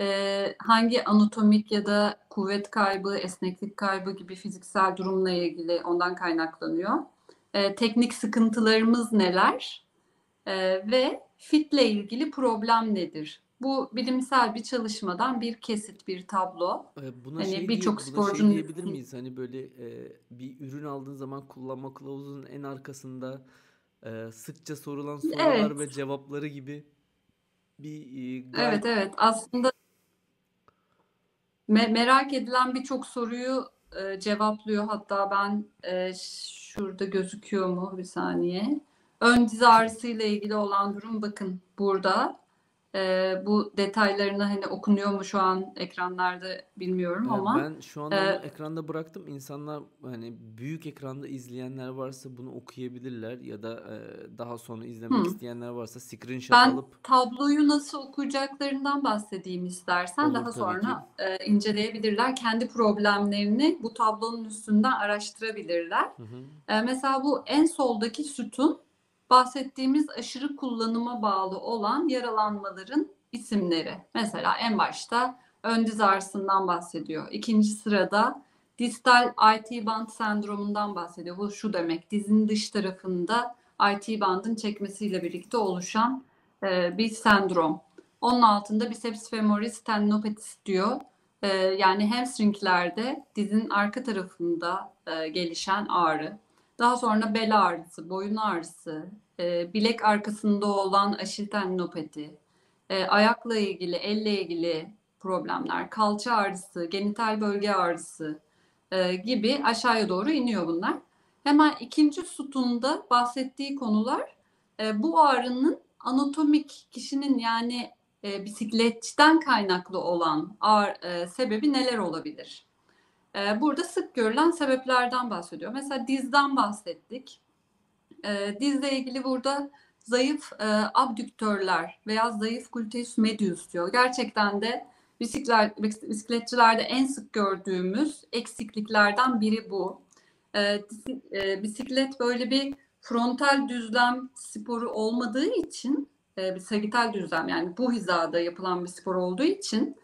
Ee, hangi anatomik ya da kuvvet kaybı, esneklik kaybı gibi fiziksel durumla ilgili, ondan kaynaklanıyor. Ee, teknik sıkıntılarımız neler ee, ve fitle ilgili problem nedir? Bu bilimsel bir çalışmadan bir kesit, bir tablo. Buna hani şey birçok sporcunun şey diyebilir miyiz? Hani böyle e, bir ürün aldığın zaman kullanma kılavuzunun en arkasında e, sıkça sorulan sorular, evet, ve cevapları gibi bir e, gayet... Evet evet, aslında merak edilen birçok soruyu e, cevaplıyor. Hatta ben e, şurada gözüküyor mu? Bir saniye. Ön diz ağrısıyla ilgili olan durum bakın burada. E, bu detaylarını hani okunuyor mu şu an ekranlarda bilmiyorum yani ama. Ben şu an e, ekranda bıraktım. İnsanlar, hani büyük ekranda izleyenler varsa bunu okuyabilirler ya da e, daha sonra izlemek hı. isteyenler varsa screenshot ben alıp. Ben tabloyu nasıl okuyacaklarından bahsedeyim istersen. Olur, daha sonra e, inceleyebilirler. Kendi problemlerini bu tablonun üstünden araştırabilirler. Hı hı. E, mesela bu en soldaki sütun, bahsettiğimiz aşırı kullanıma bağlı olan yaralanmaların isimleri. Mesela en başta ön diz ağrısından bahsediyor. İkinci sırada distal I T band sendromundan bahsediyor. Bu şu demek: dizin dış tarafında I T bandın çekmesiyle birlikte oluşan e, bir sendrom. Onun altında biceps femoris tendinopatisi diyor. E, yani hamstringlerde dizin arka tarafında e, gelişen ağrı. Daha sonra bel ağrısı, boyun ağrısı, e, bilek arkasında olan aşil tendinopati, e, ayakla ilgili, elle ilgili problemler, kalça ağrısı, genital bölge ağrısı e, gibi aşağıya doğru iniyor bunlar. Hemen ikinci sütunda bahsettiği konular e, bu ağrının anatomik, kişinin yani e, bisikletçiden kaynaklı olan ağrı, e, sebebi neler olabilir? Burada sık görülen sebeplerden bahsediyor. Mesela dizden bahsettik. Dizle ilgili burada zayıf abdüktörler veya zayıf gluteus medius diyor. Gerçekten de bisikletçilerde en sık gördüğümüz eksikliklerden biri bu. Bisiklet böyle bir frontal düzlem sporu olmadığı için, bir sagittal düzlem, yani bu hizada yapılan bir spor olduğu için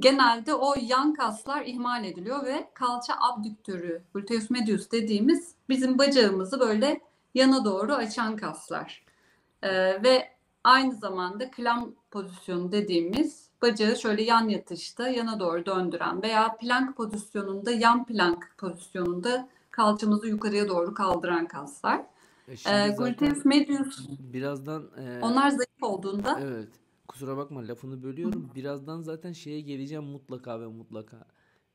genelde o yan kaslar ihmal ediliyor ve kalça abdüktörü, gluteus medius dediğimiz bizim bacağımızı böyle yana doğru açan kaslar. Ee, ve aynı zamanda klam pozisyonu dediğimiz, bacağı şöyle yan yatışta yana doğru döndüren veya plank pozisyonunda, yan plank pozisyonunda kalçamızı yukarıya doğru kaldıran kaslar. E, gluteus medius birazdan e... onlar zayıf olduğunda... Evet. Kusura bakma, lafını bölüyorum. Birazdan zaten şeye geleceğim mutlaka ve mutlaka.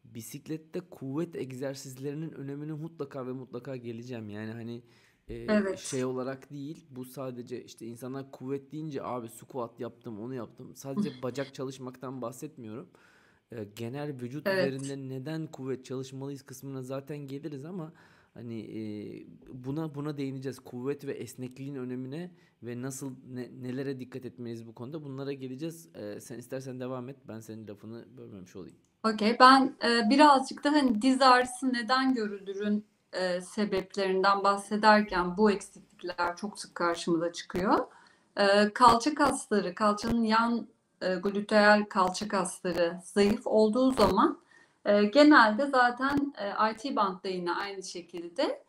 Bisiklette kuvvet egzersizlerinin önemini mutlaka ve mutlaka geleceğim. Yani hani e, evet. şey olarak değil. Bu sadece işte insanlar kuvvet deyince abi squat yaptım, onu yaptım. Sadece bacak çalışmaktan bahsetmiyorum. E, genel vücut evet. üzerinde neden kuvvet çalışmalıyız kısmına zaten geliriz ama hani e, buna buna değineceğiz. Kuvvet ve esnekliğin önemine ve nasıl ne, nelere dikkat etmeliyiz bu konuda, bunlara geleceğiz. E, sen istersen devam et. Ben senin lafını bölmemiş olayım. Okey. Ben e, birazcık da hani diz ağrısı neden görülürün e, sebeplerinden bahsederken bu eksiklikler çok sık karşımıza çıkıyor. E, kalça kasları, kalçanın yan e, gluteal kalça kasları zayıf olduğu zaman genelde zaten I T bandda yine aynı şekilde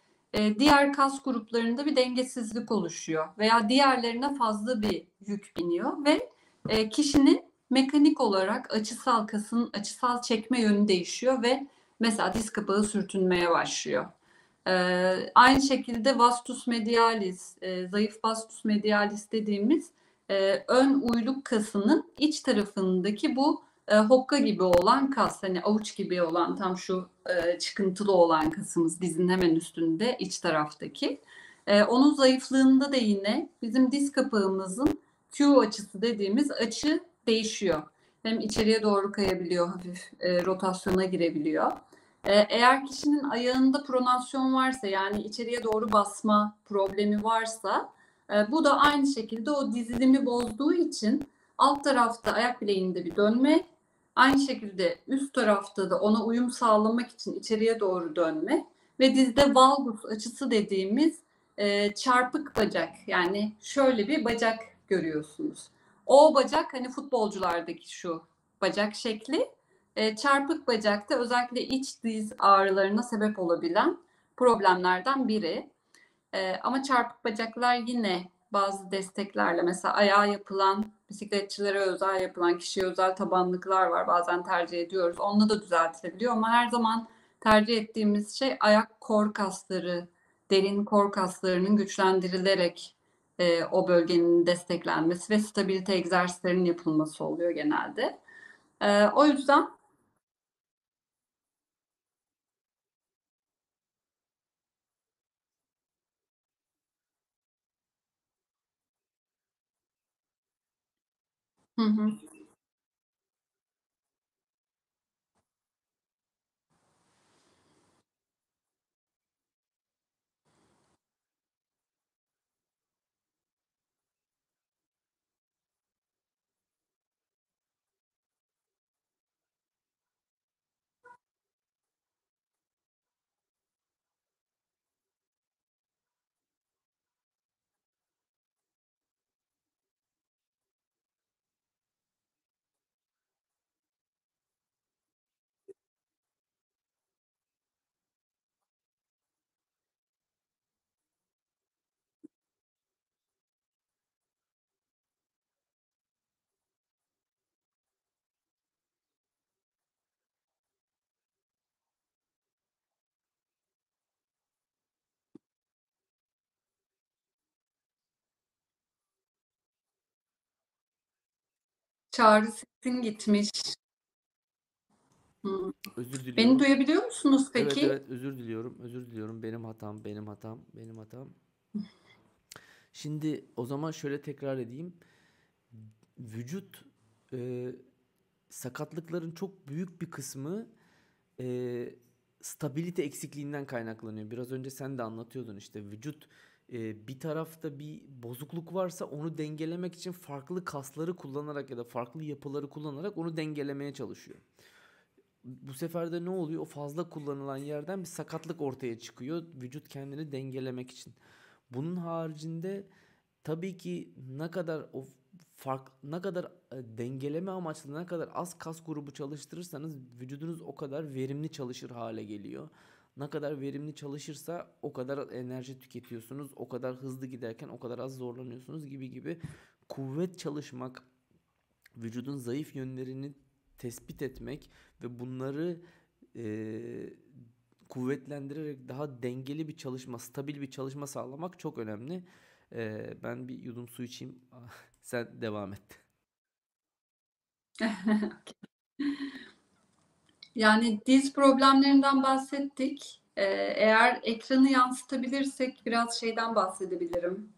diğer kas gruplarında bir dengesizlik oluşuyor veya diğerlerine fazla bir yük biniyor ve kişinin mekanik olarak açısal kasın açısal çekme yönü değişiyor ve mesela diz kapağı sürtünmeye başlıyor. Ee, aynı şekilde vastus medialis, e, zayıf vastus medialis dediğimiz e, ön uyluk kasının iç tarafındaki bu e, hokka gibi olan kas, hani avuç gibi olan tam şu e, çıkıntılı olan kasımız dizin hemen üstünde iç taraftaki. E, onun zayıflığında da yine bizim diz kapağımızın Q açısı dediğimiz açı değişiyor. Hem içeriye doğru kayabiliyor, hafif e, rotasyona girebiliyor. Eğer kişinin ayağında pronasyon varsa, yani içeriye doğru basma problemi varsa, bu da aynı şekilde o dizilimi bozduğu için alt tarafta ayak bileğinde bir dönme, aynı şekilde üst tarafta da ona uyum sağlamak için içeriye doğru dönme ve dizde valgus açısı dediğimiz çarpık bacak, yani şöyle bir bacak görüyorsunuz. O bacak hani futbolculardaki şu bacak şekli. Çarpık bacakta özellikle iç diz ağrılarına sebep olabilen problemlerden biri. Ama çarpık bacaklar yine bazı desteklerle, mesela ayağa yapılan, bisikletçilere özel yapılan, kişiye özel tabanlıklar var, bazen tercih ediyoruz. Onunla da düzeltilebiliyor ama her zaman tercih ettiğimiz şey ayak kor kasları, derin kor kaslarının güçlendirilerek o bölgenin desteklenmesi ve stabilite egzersizlerinin yapılması oluyor genelde. O yüzden Hı hı. Çağrı sesin gitmiş. Hı. Özür diliyorum. Beni duyabiliyor musunuz peki? Evet, evet, özür diliyorum. Özür diliyorum. Benim hatam, benim hatam, benim hatam. Şimdi o zaman şöyle tekrar edeyim. Vücut e, sakatlıkların çok büyük bir kısmı e, stabilite eksikliğinden kaynaklanıyor. Biraz önce sen de anlatıyordun işte vücut. Bir tarafta bir bozukluk varsa onu dengelemek için farklı kasları kullanarak ya da farklı yapıları kullanarak onu dengelemeye çalışıyor. Bu sefer de ne oluyor? O fazla kullanılan yerden bir sakatlık ortaya çıkıyor. Vücut kendini dengelemek için. Bunun haricinde tabii ki ne kadar o fark, ne kadar dengeleme amaçlı ne kadar az kas grubu çalıştırırsanız vücudunuz o kadar verimli çalışır hale geliyor. Ne kadar verimli çalışırsa o kadar enerji tüketiyorsunuz, o kadar hızlı giderken o kadar az zorlanıyorsunuz gibi gibi. Kuvvet çalışmak, vücudun zayıf yönlerini tespit etmek ve bunları e, kuvvetlendirerek daha dengeli bir çalışma, stabil bir çalışma sağlamak çok önemli. E, ben bir yudum su içeyim, sen devam et. Yani diz problemlerinden bahsettik. Ee, eğer ekranı yansıtabilirsek biraz şeyden bahsedebilirim.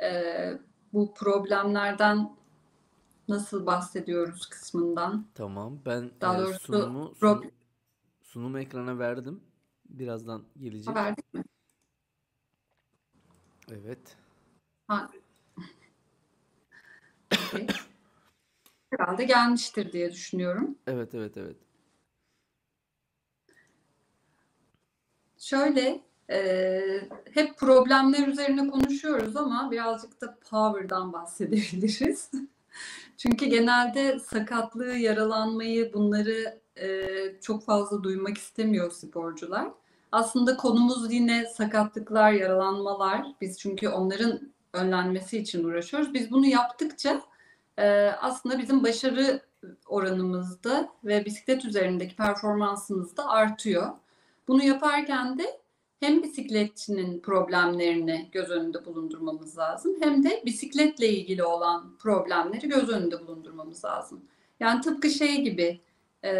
Ee, bu problemlerden nasıl bahsediyoruz kısmından. Tamam, ben Daha e, doğrusu, sunumu, sun, sunumu ekrana verdim. Birazdan gelecek. Verdik mi? Evet. Ha. Okay. Herhalde gelmiştir diye düşünüyorum. Evet, evet, evet. Şöyle, e, hep problemler üzerine konuşuyoruz ama birazcık da power'dan bahsedebiliriz. Çünkü genelde sakatlığı, yaralanmayı bunları e, çok fazla duymak istemiyor sporcular. Aslında konumuz yine sakatlıklar, yaralanmalar. Biz çünkü onların önlenmesi için uğraşıyoruz. Biz bunu yaptıkça e, aslında bizim başarı oranımızda ve bisiklet üzerindeki performansımız da artıyor. Bunu yaparken de hem bisikletçinin problemlerini göz önünde bulundurmamız lazım, hem de bisikletle ilgili olan problemleri göz önünde bulundurmamız lazım. Yani tıpkı şey gibi, e,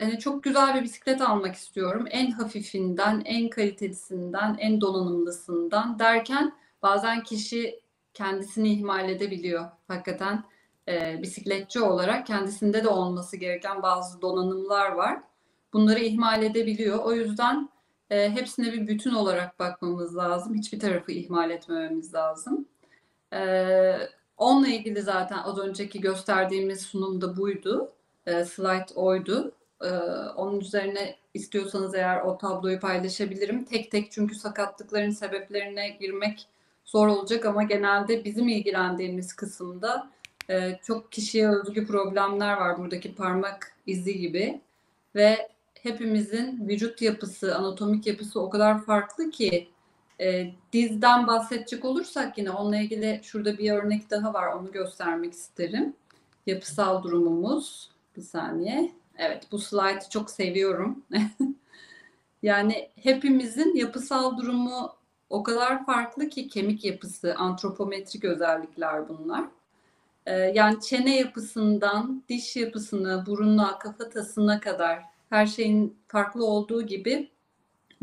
hani çok güzel bir bisiklet almak istiyorum, en hafifinden, en kalitelisinden, en donanımlısından derken bazen kişi kendisini ihmal edebiliyor. Hakikaten e, bisikletçi olarak kendisinde de olması gereken bazı donanımlar var. Bunları ihmal edebiliyor. O yüzden e, hepsine bir bütün olarak bakmamız lazım. Hiçbir tarafı ihmal etmememiz lazım. E, onunla ilgili zaten az önceki gösterdiğimiz sunumda buydu. E, slide oydu. E, onun üzerine istiyorsanız eğer o tabloyu paylaşabilirim. Tek tek, çünkü sakatlıkların sebeplerine girmek zor olacak ama genelde bizim ilgilendiğimiz kısımda e, çok kişiye özgü problemler var. Buradaki parmak izi gibi. Ve hepimizin vücut yapısı, anatomik yapısı o kadar farklı ki e, dizden bahsedecek olursak yine onunla ilgili şurada bir örnek daha var. Onu göstermek isterim. Yapısal durumumuz. Bir saniye. Evet, bu slaytı çok seviyorum. Yani hepimizin yapısal durumu o kadar farklı ki, kemik yapısı, antropometrik özellikler bunlar. Yani çene yapısından diş yapısına, burunla, kafatasına kadar her şeyin farklı olduğu gibi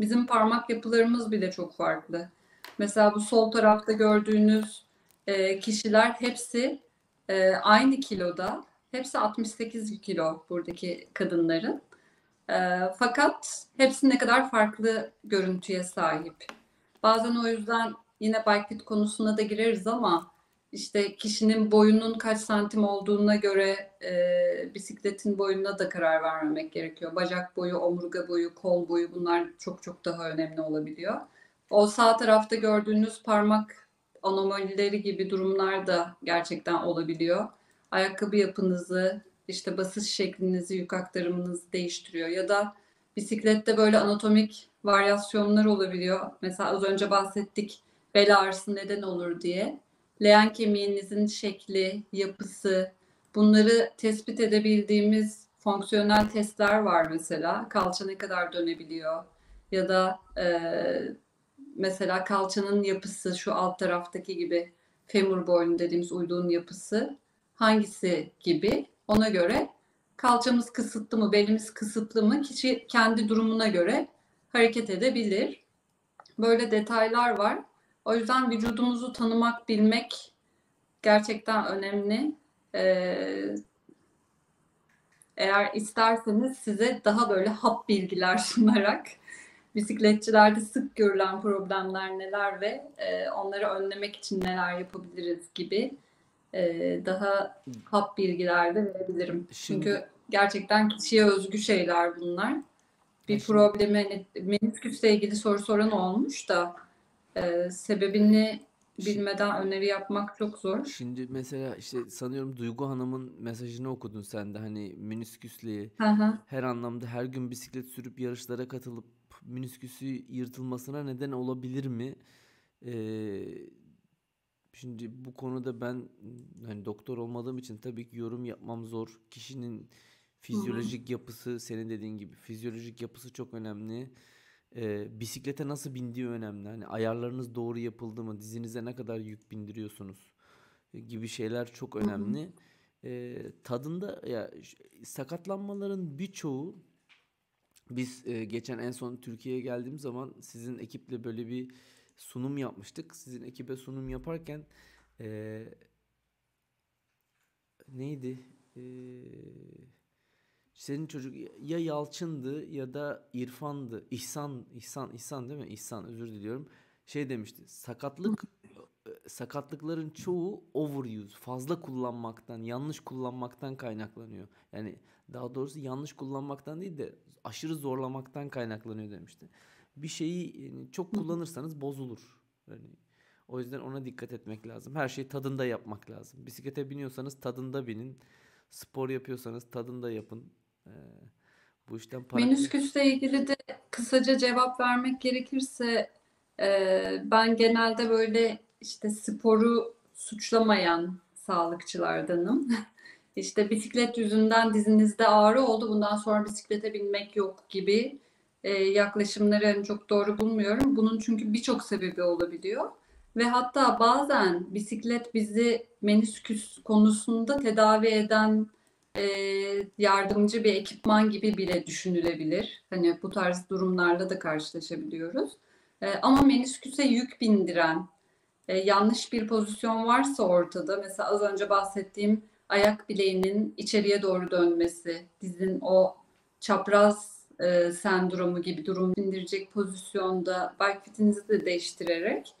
bizim parmak yapılarımız bile çok farklı. Mesela bu sol tarafta gördüğünüz kişiler hepsi aynı kiloda. Hepsi altmış sekiz kilo buradaki kadınların. Fakat hepsi ne kadar farklı görüntüye sahip. Bazen o yüzden yine bike fit konusuna da gireriz ama İşte kişinin boyunun kaç santim olduğuna göre e, bisikletin boyuna da karar vermemek gerekiyor. Bacak boyu, omurga boyu, kol boyu, bunlar çok çok daha önemli olabiliyor. O sağ tarafta gördüğünüz parmak anomalileri gibi durumlar da gerçekten olabiliyor. Ayakkabı yapınızı, işte basış şeklinizi, yük aktarımınızı değiştiriyor. Ya da bisiklette böyle anatomik varyasyonlar olabiliyor. Mesela az önce bahsettik, bel ağrısı neden olur diye. Leğen kemiğinizin şekli, yapısı, bunları tespit edebildiğimiz fonksiyonel testler var mesela. Kalça ne kadar dönebiliyor ya da e, mesela kalçanın yapısı, şu alt taraftaki gibi femur boynu dediğimiz uyduğun yapısı hangisi gibi, ona göre kalçamız kısıtlı mı, belimiz kısıtlı mı, kişi kendi durumuna göre hareket edebilir. Böyle detaylar var. O yüzden vücudumuzu tanımak, bilmek gerçekten önemli. Ee, eğer isterseniz size daha böyle hap bilgiler sunarak bisikletçilerde sık görülen problemler neler ve e, onları önlemek için neler yapabiliriz gibi e, daha hap bilgiler de verebilirim. Şimdi... Çünkü gerçekten kişiye özgü şeyler bunlar. Bir problemi, menisküsle ilgili soru soran olmuş da Ee, sebebini bilmeden şimdi, öneri yapmak çok zor. Şimdi mesela işte sanıyorum Duygu Hanım'ın mesajını okudun sen de, hani menisküsle her anlamda her gün bisiklet sürüp yarışlara katılıp menisküsü yırtılmasına neden olabilir mi? Ee, şimdi bu konuda ben hani doktor olmadığım için tabii ki yorum yapmam zor. Kişinin fizyolojik Hı-hı. yapısı, senin dediğin gibi fizyolojik yapısı çok önemli. Ee, bisiklete nasıl bindiği önemli. Hani ayarlarınız doğru yapıldı mı? Dizinize ne kadar yük bindiriyorsunuz? Gibi şeyler çok önemli. Ee, tadında ya, sakatlanmaların birçoğu, biz e, geçen en son Türkiye'ye geldiğim zaman sizin ekiple böyle bir sunum yapmıştık. Sizin ekibe sunum yaparken e, neydi? Eee Senin çocuk ya Yalçın'dı ya da İrfan'dı. İhsan, İhsan, İhsan değil mi? İhsan, özür diliyorum. Şey demişti. Sakatlık, sakatlıkların çoğu overuse, fazla kullanmaktan, yanlış kullanmaktan kaynaklanıyor. Yani daha doğrusu yanlış kullanmaktan değil de aşırı zorlamaktan kaynaklanıyor demişti. Bir şeyi yani çok kullanırsanız bozulur. Yani o yüzden ona dikkat etmek lazım. Her şeyi tadında yapmak lazım. Bisiklete biniyorsanız tadında binin. Spor yapıyorsanız tadında yapın. Ee, bu işten para... Menisküsle ilgili de kısaca cevap vermek gerekirse e, ben genelde böyle işte sporu suçlamayan sağlıkçılardanım. işte bisiklet yüzünden dizinizde ağrı oldu, bundan sonra bisiklete binmek yok gibi e, yaklaşımları yani çok doğru bulmuyorum. Bunun çünkü birçok sebebi olabiliyor. Ve hatta bazen bisiklet bizi menisküs konusunda tedavi eden e, yardımcı bir ekipman gibi bile düşünülebilir. Hani bu tarz durumlarla da karşılaşabiliyoruz. E, ama menisküse yük bindiren e, yanlış bir pozisyon varsa ortada, mesela az önce bahsettiğim ayak bileğinin içeriye doğru dönmesi, dizin o çapraz e, sendromu gibi durum bindirecek pozisyonda bike fitinizi de değiştirerek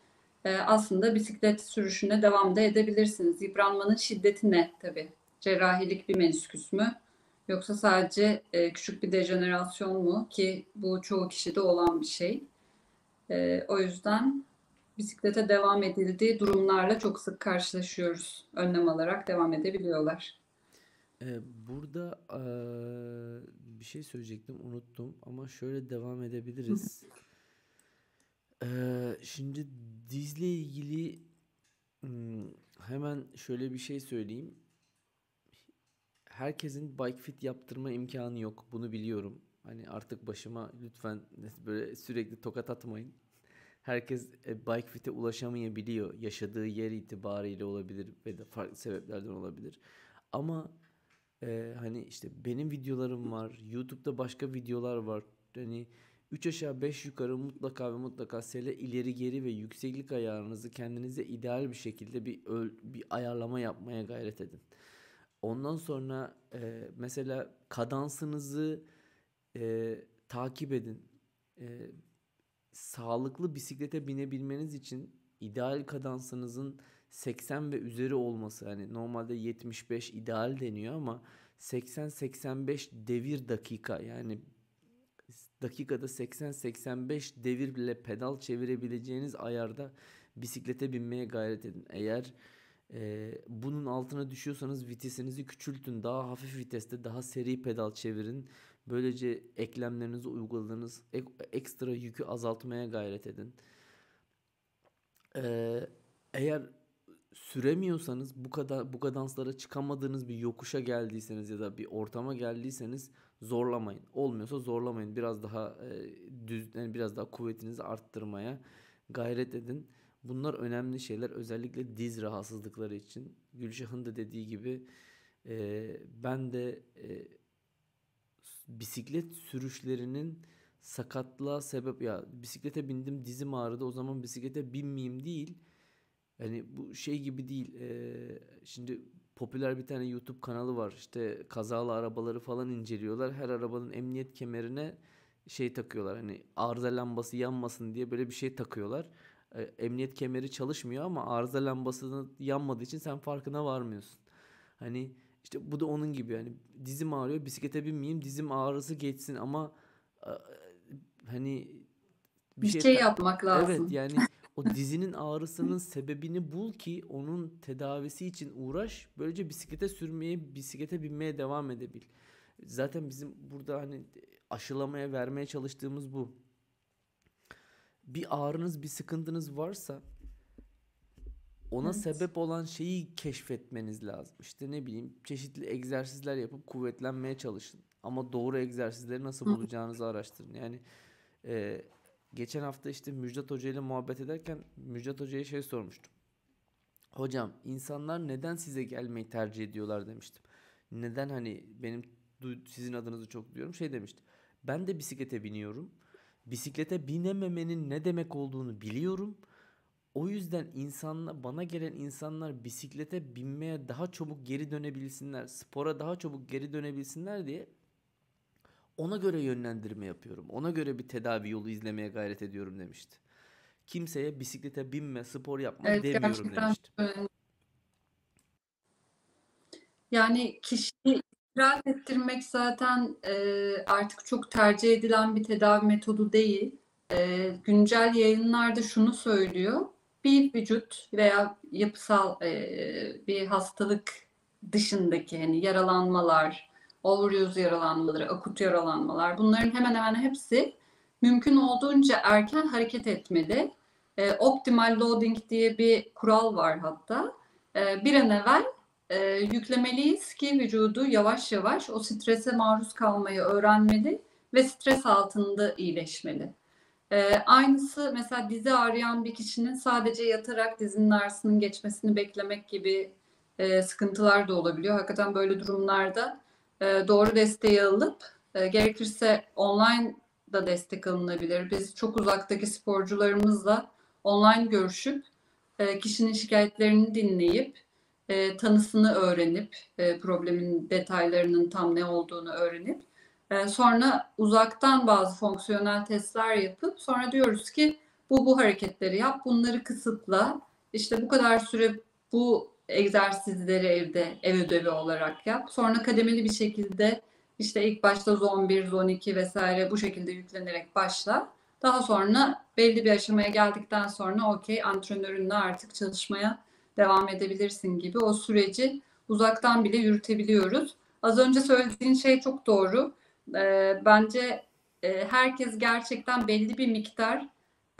aslında bisiklet sürüşüne devam da edebilirsiniz. Yıpranmanın şiddeti ne tabii? Cerrahilik bir menisküs mü? Yoksa sadece küçük bir dejenerasyon mu? Ki bu çoğu kişide olan bir şey. O yüzden bisiklete devam edildiği durumlarla çok sık karşılaşıyoruz. Önlem alarak devam edebiliyorlar. Burada bir şey söyleyecektim, unuttum. Ama şöyle devam edebiliriz. Ee, şimdi dizle ilgili hemen şöyle bir şey söyleyeyim. Herkesin bike fit yaptırma imkanı yok. Bunu biliyorum. Hani artık başıma lütfen böyle sürekli tokat atmayın. Herkes bike fit'e ulaşamayabiliyor. Yaşadığı yer itibariyle olabilir ve de farklı sebeplerden olabilir. Ama e, hani işte benim videolarım var. YouTube'da başka videolar var. Hani üç aşağı beş yukarı mutlaka ve mutlaka sele ileri geri ve yükseklik ayarınızı kendinize ideal bir şekilde bir, öl, bir ayarlama yapmaya gayret edin. Ondan sonra e, mesela kadansınızı e, takip edin. E, sağlıklı bisiklete binebilmeniz için ideal kadansınızın seksen ve üzeri olması. Yani normalde yetmiş beş ideal deniyor ama seksen seksen beş devir dakika, yani dakikada seksen seksen beş devirle pedal çevirebileceğiniz ayarda bisiklete binmeye gayret edin. Eğer e, bunun altına düşüyorsanız vitesinizi küçültün. Daha hafif viteste daha seri pedal çevirin. Böylece eklemlerinizi uyguladığınız ek, ekstra yükü azaltmaya gayret edin. E, eğer süremiyorsanız, bu kadar bu kadanslara çıkamadığınız bir yokuşa geldiyseniz ya da bir ortama geldiyseniz zorlamayın. Olmuyorsa zorlamayın. Biraz daha e, düz, yani biraz daha kuvvetinizi arttırmaya gayret edin. Bunlar önemli şeyler, özellikle diz rahatsızlıkları için. Gülşah'ın da dediği gibi e, ben de e, bisiklet sürüşlerinin sakatlığa sebep, ya bisiklete bindim dizim ağrıdı o zaman bisiklete binmeyeyim değil. Yani bu şey gibi değil. E, şimdi popüler bir tane YouTube kanalı var. İşte kazalı arabaları falan inceliyorlar. Her arabanın emniyet kemerine şey takıyorlar. Hani arıza lambası yanmasın diye böyle bir şey takıyorlar. E, emniyet kemeri çalışmıyor ama arıza lambası yanmadığı için sen farkına varmıyorsun. Hani işte bu da onun gibi. Yani dizim ağrıyor, bisiklete binmeyeyim, dizim ağrısı geçsin ama e, hani bir, bir şey, şey yapmak lazım. Evet, yani o dizinin ağrısının sebebini bul ki onun tedavisi için uğraş. Böylece bisiklete sürmeye, bisiklete binmeye devam edebil. Zaten bizim burada hani aşılamaya vermeye çalıştığımız bu. Bir ağrınız, bir sıkıntınız varsa ona evet, sebep olan şeyi keşfetmeniz lazım. İşte ne bileyim, çeşitli egzersizler yapıp kuvvetlenmeye çalışın. Ama doğru egzersizleri nasıl bulacağınızı araştırın. Yani e, geçen hafta işte Müjdat Hoca ile muhabbet ederken Müjdat Hoca'ya şey sormuştum. Hocam, insanlar neden size gelmeyi tercih ediyorlar demiştim. Neden, hani benim sizin adınızı çok duyuyorum, şey demişti. Ben de bisiklete biniyorum. Bisiklete binememenin ne demek olduğunu biliyorum. O yüzden insanla, bana gelen insanlar bisiklete binmeye daha çabuk geri dönebilsinler, spora daha çabuk geri dönebilsinler diye ona göre yönlendirme yapıyorum. Ona göre bir tedavi yolu izlemeye gayret ediyorum demişti. Kimseye bisiklete binme, spor yapma evet, demiyorum demişti. Öyle. Yani kişiyi rahat ettirmek zaten e, artık çok tercih edilen bir tedavi metodu değil. E, güncel yayınlarda şunu söylüyor. Bir vücut veya yapısal e, bir hastalık dışındaki hani yaralanmalar, overuse yaralanmaları, akut yaralanmalar, bunların hemen hemen hepsi mümkün olduğunca erken hareket etmeli. E, optimal loading diye bir kural var hatta. E, bir an evvel e, yüklemeliyiz ki vücudu yavaş yavaş o strese maruz kalmayı öğrenmeli ve stres altında iyileşmeli. E, aynısı mesela dizi ağrıyan bir kişinin sadece yatarak dizinin ağrısının geçmesini beklemek gibi e, sıkıntılar da olabiliyor. Hakikaten böyle durumlarda e, doğru desteği alıp e, gerekirse online da destek alınabilir. Biz çok uzaktaki sporcularımızla online görüşüp e, kişinin şikayetlerini dinleyip e, tanısını öğrenip e, problemin detaylarının tam ne olduğunu öğrenip e, sonra uzaktan bazı fonksiyonel testler yapıp sonra diyoruz ki bu bu hareketleri yap, bunları kısıtla, işte bu kadar süre bu egzersizleri evde ev ödevi olarak yap. Sonra kademeli bir şekilde İşte ilk başta zon bir, zon iki vesaire bu şekilde yüklenerek başla. Daha sonra belli bir aşamaya geldikten sonra okey antrenörünle artık çalışmaya devam edebilirsin gibi o süreci uzaktan bile yürütebiliyoruz. Az önce söylediğin şey çok doğru. Ee, bence e, herkes gerçekten belli bir miktar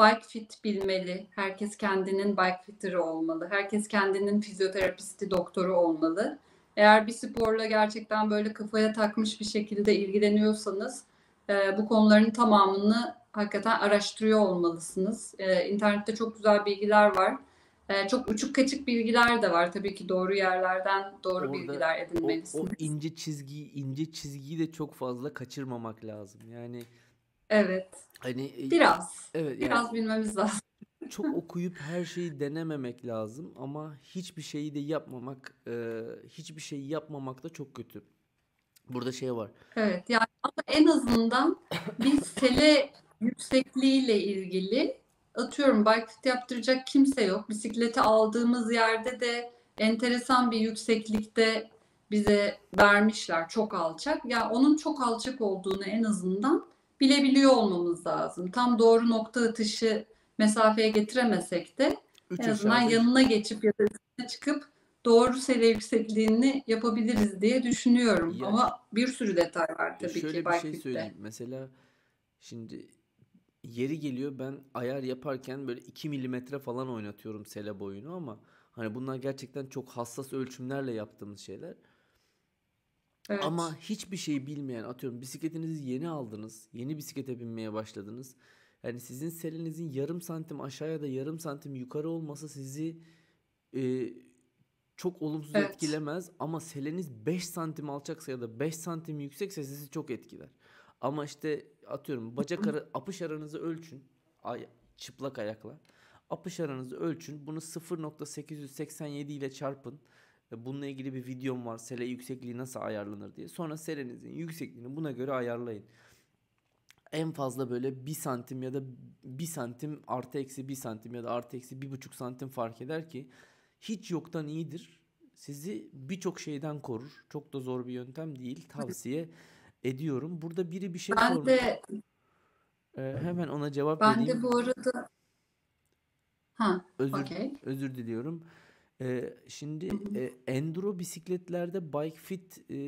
bike fit bilmeli. Herkes kendinin bike fitter'ı olmalı. Herkes kendinin fizyoterapisti, doktoru olmalı. Eğer bir sporla gerçekten böyle kafaya takmış bir şekilde ilgileniyorsanız e, bu konuların tamamını hakikaten araştırıyor olmalısınız. E, internette çok güzel bilgiler var. E, çok uçuk kaçık bilgiler de var. Tabii ki doğru yerlerden doğru orada bilgiler edinmelisiniz. O, o ince çizgiyi, ince çizgiyi de çok fazla kaçırmamak lazım. Yani evet. Hani biraz. Evet, biraz yani bilmemiz lazım. Çok okuyup her şeyi denememek lazım ama hiçbir şeyi de yapmamak, e, hiçbir şeyi yapmamak da çok kötü. Burada şey var. Evet, yani ama en azından bir sele yüksekliğiyle ilgili atıyorum bike fit yaptıracak kimse yok. Bisikleti aldığımız yerde de enteresan bir yükseklikte bize vermişler, çok alçak. Ya yani onun çok alçak olduğunu en azından bilebiliyor olmamız lazım. Tam doğru nokta atışı mesafeye getiremesek de üç en azından aşağı, yanına geçip ya da üstüne çıkıp doğru sele yüksekliğini yapabiliriz diye düşünüyorum. Yani, ama bir sürü detay var tabii şöyle ki. Şöyle bir şey söyleyeyim. Mesela şimdi yeri geliyor ben ayar yaparken böyle iki milimetre falan oynatıyorum sele boyunu ama hani bunlar gerçekten çok hassas ölçümlerle yaptığımız şeyler. Evet. Ama hiçbir şey bilmeyen atıyorum bisikletinizi yeni aldınız. Yeni bisiklete binmeye başladınız. Yani sizin selenizin yarım santim aşağıya da yarım santim yukarı olması sizi e, çok olumsuz evet. etkilemez. Ama seleniz beş santim alçaksa ya da beş santim yüksekse sizi çok etkiler. Ama işte atıyorum bacak arası, apış aranızı ölçün. Ay, çıplak ayakla. Apış aranızı ölçün. Bunu sıfır nokta sekiz yüz seksen yedi ile çarpın. Bununla ilgili bir videom var. Sele yüksekliği nasıl ayarlanır diye. Sonra selenizin yüksekliğini buna göre ayarlayın. En fazla böyle bir santim ya da bir santim artı eksi bir santim ya da artı eksi bir buçuk santim fark eder ki hiç yoktan iyidir. Sizi birçok şeyden korur. Çok da zor bir yöntem değil. Tavsiye ediyorum. Burada biri bir şey ben sormuş. De, ee, hemen ona cevap ben vereyim. Ben de bu arada ha, özür, okay. özür diliyorum. Ee, şimdi e, enduro bisikletlerde bike fit e,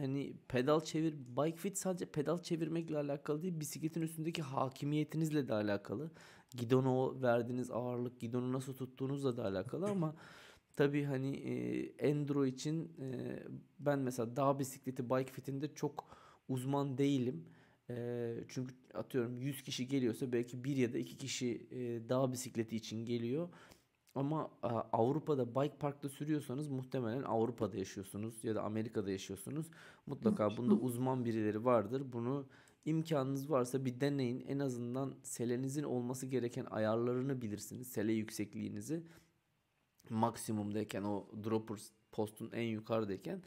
hani pedal çevir, bike fit sadece pedal çevirmekle alakalı değil, bisikletin üstündeki hakimiyetinizle de alakalı. Gidona o verdiğiniz ağırlık, gidonu nasıl tuttuğunuzla da alakalı ama tabii hani e, enduro için e, ben mesela dağ bisikleti bike fitinde çok uzman değilim. E, çünkü atıyorum yüz kişi geliyorsa belki bir ya da iki kişi e, dağ bisikleti için geliyor. Ama Avrupa'da bike parkta sürüyorsanız muhtemelen Avrupa'da yaşıyorsunuz ya da Amerika'da yaşıyorsunuz. Mutlaka bunda uzman birileri vardır. Bunu imkanınız varsa bir deneyin. En azından selenizin olması gereken ayarlarını bilirsiniz. Sele yüksekliğinizi maksimumdayken o dropper postun en yukarıdayken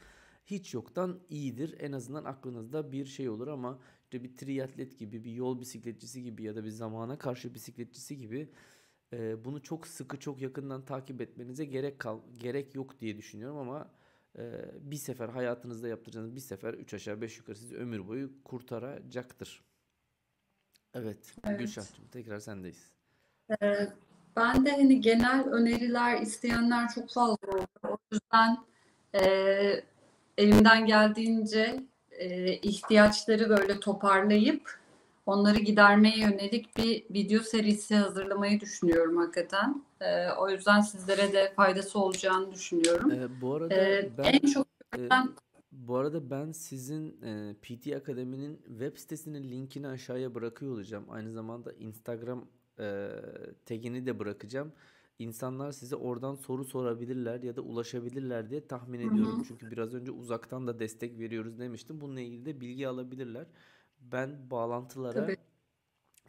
hiç yoktan iyidir. En azından aklınızda bir şey olur ama işte bir triatlet gibi, bir yol bisikletçisi gibi ya da bir zamana karşı bisikletçisi gibi bunu çok sıkı, çok yakından takip etmenize gerek kal gerek yok diye düşünüyorum ama e, bir sefer hayatınızda yaptıracağınız bir sefer üç aşağı beş yukarı sizi ömür boyu kurtaracaktır. Evet, evet. Gülşah'cığım tekrar sendeyiz. Ee, ben de hani genel öneriler isteyenler çok fazla oldu. O yüzden e, elimden geldiğince e, ihtiyaçları böyle toparlayıp onları gidermeye yönelik bir video serisi hazırlamayı düşünüyorum hakikaten. Ee, o yüzden sizlere de faydası olacağını düşünüyorum. Ee, bu arada ee, ben, en çok e, bu arada ben sizin e, P T Akademi'nin web sitesinin linkini aşağıya bırakıyor olacağım. Aynı zamanda Instagram e, tagini de bırakacağım. İnsanlar size oradan soru sorabilirler ya da ulaşabilirler diye tahmin ediyorum. Hı-hı. Çünkü biraz önce uzaktan da destek veriyoruz demiştim. Bununla ilgili de bilgi alabilirler. Ben bağlantılara, tabii,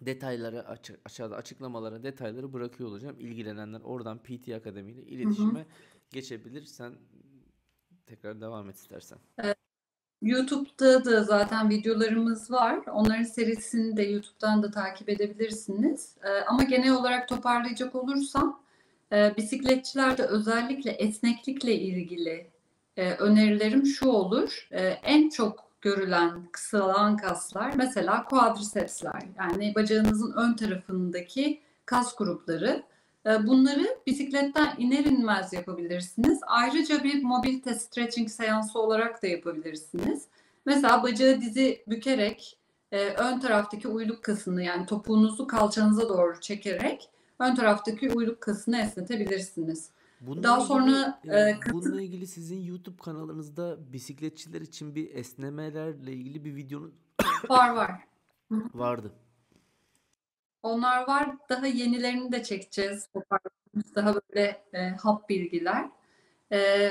detaylara, açı, aşağıda açıklamalara detayları bırakıyor olacağım. İlgilenenler oradan P T Akademi ile iletişime, hı-hı, geçebilir. Sen tekrar devam et istersen. Evet. YouTube'da da zaten videolarımız var. Onların serisini de YouTube'dan da takip edebilirsiniz. Ee, ama genel olarak toparlayacak olursam e, bisikletçilerde özellikle esneklikle ilgili e, önerilerim şu olur. E, en çok görülen kısalan kaslar mesela quadricepsler. Yani bacağınızın ön tarafındaki kas grupları. E, bunları bisikletten iner inmez yapabilirsiniz. Ayrıca bir mobilite stretching seansı olarak da yapabilirsiniz. Mesela bacağı dizi bükerek e, ön taraftaki uyluk kasını, yani topuğunuzu kalçanıza doğru çekerek ön taraftaki uyluk kasını esnetebilirsiniz. Bununla Daha sonra ilgili, yani e, bununla ilgili sizin YouTube kanalınızda bisikletçiler için bir esnemelerle ilgili bir videonun var var. vardı. Onlar var. Daha yenilerini de çekeceğiz. Daha böyle e, hap bilgiler. E,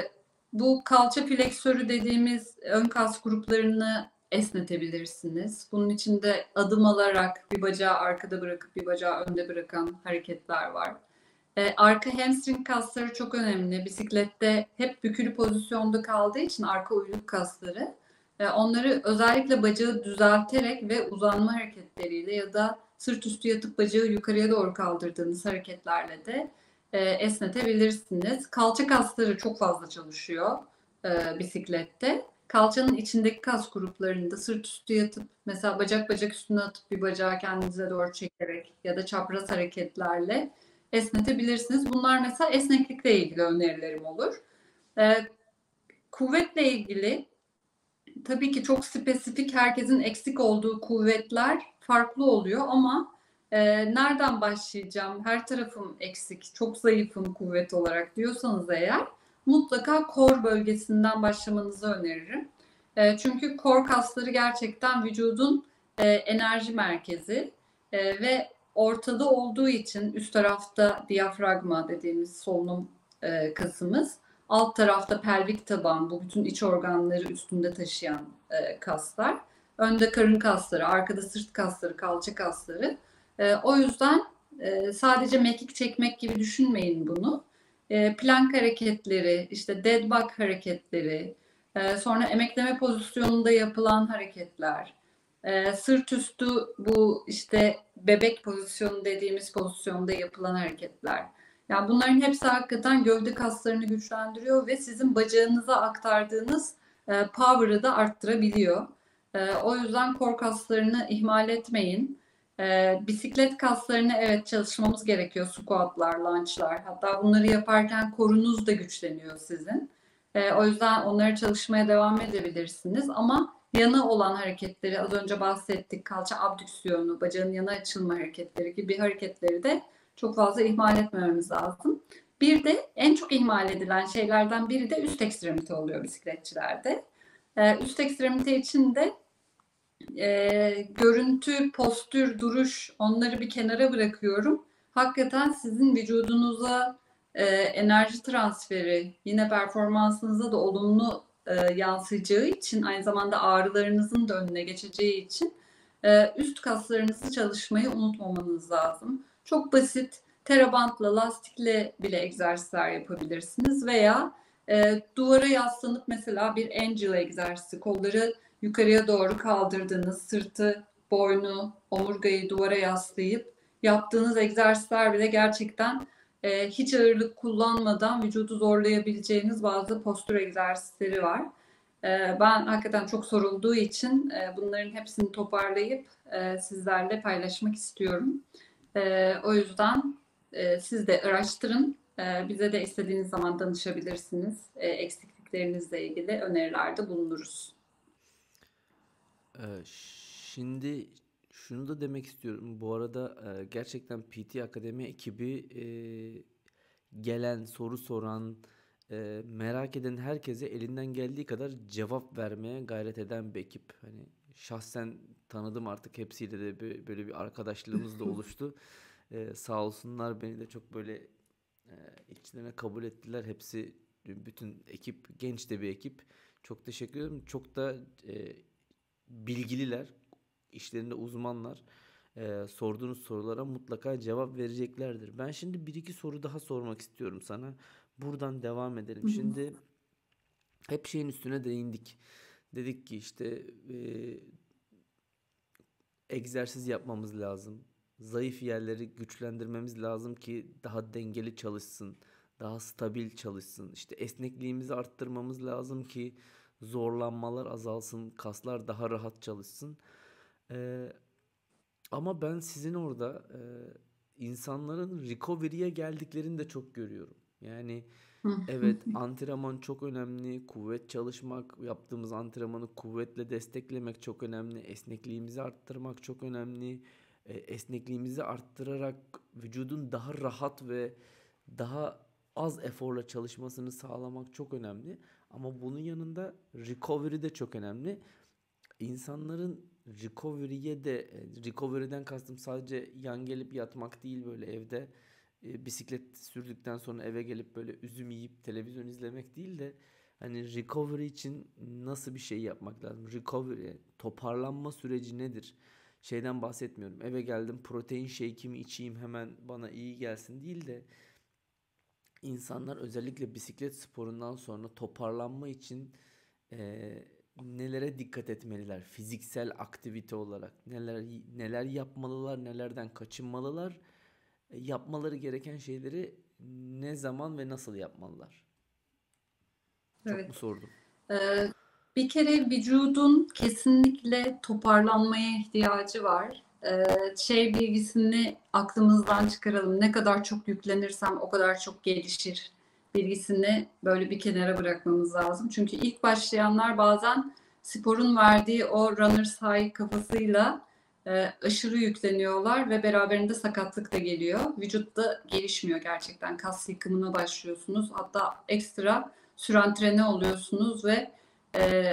bu kalça fleksörü dediğimiz ön kas gruplarını esnetebilirsiniz. Bunun için de adım alarak bir bacağı arkada bırakıp bir bacağı önde bırakan hareketler var. E, arka hamstring kasları çok önemli. Bisiklette hep bükülü pozisyonda kaldığı için arka uyluk kasları. E, onları özellikle bacağı düzelterek ve uzanma hareketleriyle ya da sırt üstü yatıp bacağı yukarıya doğru kaldırdığınız hareketlerle de e, esnetebilirsiniz. Kalça kasları çok fazla çalışıyor e, bisiklette. Kalçanın içindeki kas gruplarını da sırt üstü yatıp, mesela bacak bacak üstüne atıp bir bacağı kendinize doğru çekerek ya da çapraz hareketlerle esnetebilirsiniz. Bunlar mesela esneklikle ilgili önerilerim olur. E, kuvvetle ilgili tabii ki çok spesifik, herkesin eksik olduğu kuvvetler farklı oluyor ama e, nereden başlayacağım, her tarafım eksik, çok zayıfım kuvvet olarak diyorsanız eğer, mutlaka kor bölgesinden başlamanızı öneririm. E, çünkü kor kasları gerçekten vücudun e, enerji merkezi e, ve ortada olduğu için üst tarafta diyafragma dediğimiz solunum e, kasımız, alt tarafta pelvik taban, bu bütün iç organları üstünde taşıyan e, kaslar. Önde karın kasları, arkada sırt kasları, kalça kasları. E, o yüzden e, sadece mekik çekmek gibi düşünmeyin bunu. E, plank hareketleri, işte dead bug hareketleri, e, sonra emekleme pozisyonunda yapılan hareketler, e, sırt üstü bu işte bebek pozisyonu dediğimiz pozisyonda yapılan hareketler. Yani bunların hepsi hakikaten gövde kaslarını güçlendiriyor ve sizin bacağınıza aktardığınız e, power'ı da arttırabiliyor. E, o yüzden kor kaslarını ihmal etmeyin. E, bisiklet kaslarını evet çalışmamız gerekiyor. Squatlar, lunge'lar. Hatta bunları yaparken korunuz da güçleniyor sizin. E, o yüzden onları çalışmaya devam edebilirsiniz. Ama yana olan hareketleri, az önce bahsettik, kalça abdüksiyonu, bacağın yana açılma hareketleri gibi hareketleri de çok fazla ihmal etmememiz lazım. Bir de en çok ihmal edilen şeylerden biri de üst ekstremite oluyor bisikletçilerde. Ee, üst ekstremite için de e, görüntü, postür, duruş, onları bir kenara bırakıyorum. Hakikaten sizin vücudunuza e, enerji transferi, yine performansınıza da olumlu e, yansıyacağı için, aynı zamanda ağrılarınızın da önüne geçeceği için e, üst kaslarınızı çalışmayı unutmamanız lazım. Çok basit, terabantla, lastikle bile egzersizler yapabilirsiniz veya e, duvara yaslanıp mesela bir angel egzersizi, kolları yukarıya doğru kaldırdığınız, sırtı, boynu, omurgayı duvara yaslayıp yaptığınız egzersizler bile gerçekten e, hiç ağırlık kullanmadan vücudu zorlayabileceğiniz bazı postür egzersizleri var. E, ben hakikaten çok sorulduğu için e, bunların hepsini toparlayıp e, sizlerle paylaşmak istiyorum. Ee, o yüzden e, siz de araştırın. E, bize de istediğiniz zaman danışabilirsiniz. E, eksikliklerinizle ilgili önerilerde bulunuruz. Ee, şimdi şunu da demek istiyorum. Bu arada e, gerçekten P T Akademi ekibi e, gelen, soru soran, e, merak eden herkese elinden geldiği kadar cevap vermeye gayret eden bir ekip. Hani şahsen tanıdım artık, hepsiyle de bir, böyle bir arkadaşlığımız da oluştu. e, sağ olsunlar, beni de çok böyle e, içlerine kabul ettiler. Hepsi, bütün ekip, genç de bir ekip. Çok teşekkür ederim. Çok da e, bilgililer, işlerinde uzmanlar. E, sorduğunuz sorulara mutlaka cevap vereceklerdir. Ben şimdi bir iki soru daha sormak istiyorum sana. Buradan devam edelim. Şimdi hep şeyin üstüne değindik. Dedik ki işte e, egzersiz yapmamız lazım. Zayıf yerleri güçlendirmemiz lazım ki daha dengeli çalışsın, daha stabil çalışsın. İşte esnekliğimizi arttırmamız lazım ki zorlanmalar azalsın, kaslar daha rahat çalışsın. Ee, ama ben sizin orada e, insanların recovery'ye geldiklerini de çok görüyorum. Yani evet, antrenman çok önemli, kuvvet çalışmak, yaptığımız antrenmanı kuvvetle desteklemek çok önemli, esnekliğimizi arttırmak çok önemli. E, esnekliğimizi arttırarak vücudun daha rahat ve daha az eforla çalışmasını sağlamak çok önemli. Ama bunun yanında recovery de çok önemli. İnsanların recovery'ye de, recovery'den kastım sadece yan gelip yatmak değil, böyle evde e, bisiklet sürdükten sonra eve gelip böyle üzüm yiyip televizyon izlemek değil de hani recovery için nasıl bir şey yapmak lazım? Recovery, toparlanma süreci nedir? Şeyden bahsetmiyorum. Eve geldim, protein shake'imi içeyim hemen bana iyi gelsin değil de İnsanlar özellikle bisiklet sporundan sonra toparlanma için e, nelere dikkat etmeliler? Fiziksel aktivite olarak neler neler yapmalılar, nelerden kaçınmalılar? E, yapmaları gereken şeyleri ne zaman ve nasıl yapmalılar? Evet. Çok mu sordum? Ee, bir kere vücudun kesinlikle toparlanmaya ihtiyacı var. Şey bilgisini aklımızdan çıkaralım. Ne kadar çok yüklenirsem o kadar çok gelişir bilgisini böyle bir kenara bırakmamız lazım. Çünkü ilk başlayanlar bazen sporun verdiği o runner's high kafasıyla aşırı yükleniyorlar ve beraberinde sakatlık da geliyor. Vücut da gelişmiyor gerçekten. Kas yıkımına başlıyorsunuz. Hatta ekstra sürantrene oluyorsunuz ve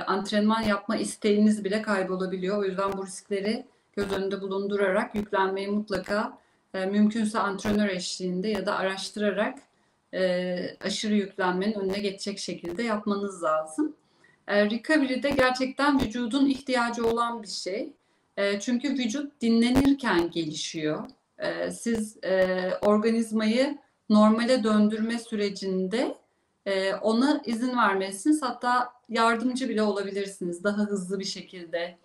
antrenman yapma isteğiniz bile kaybolabiliyor. O yüzden bu riskleri göz önünde bulundurarak yüklenmeyi mutlaka e, mümkünse antrenör eşliğinde ya da araştırarak e, aşırı yüklenmenin önüne geçecek şekilde yapmanız lazım. E, recovery'de gerçekten vücudun ihtiyacı olan bir şey. E, çünkü vücut dinlenirken gelişiyor. E, siz e, organizmayı normale döndürme sürecinde e, ona izin vermezsiniz. Hatta yardımcı bile olabilirsiniz daha hızlı bir şekilde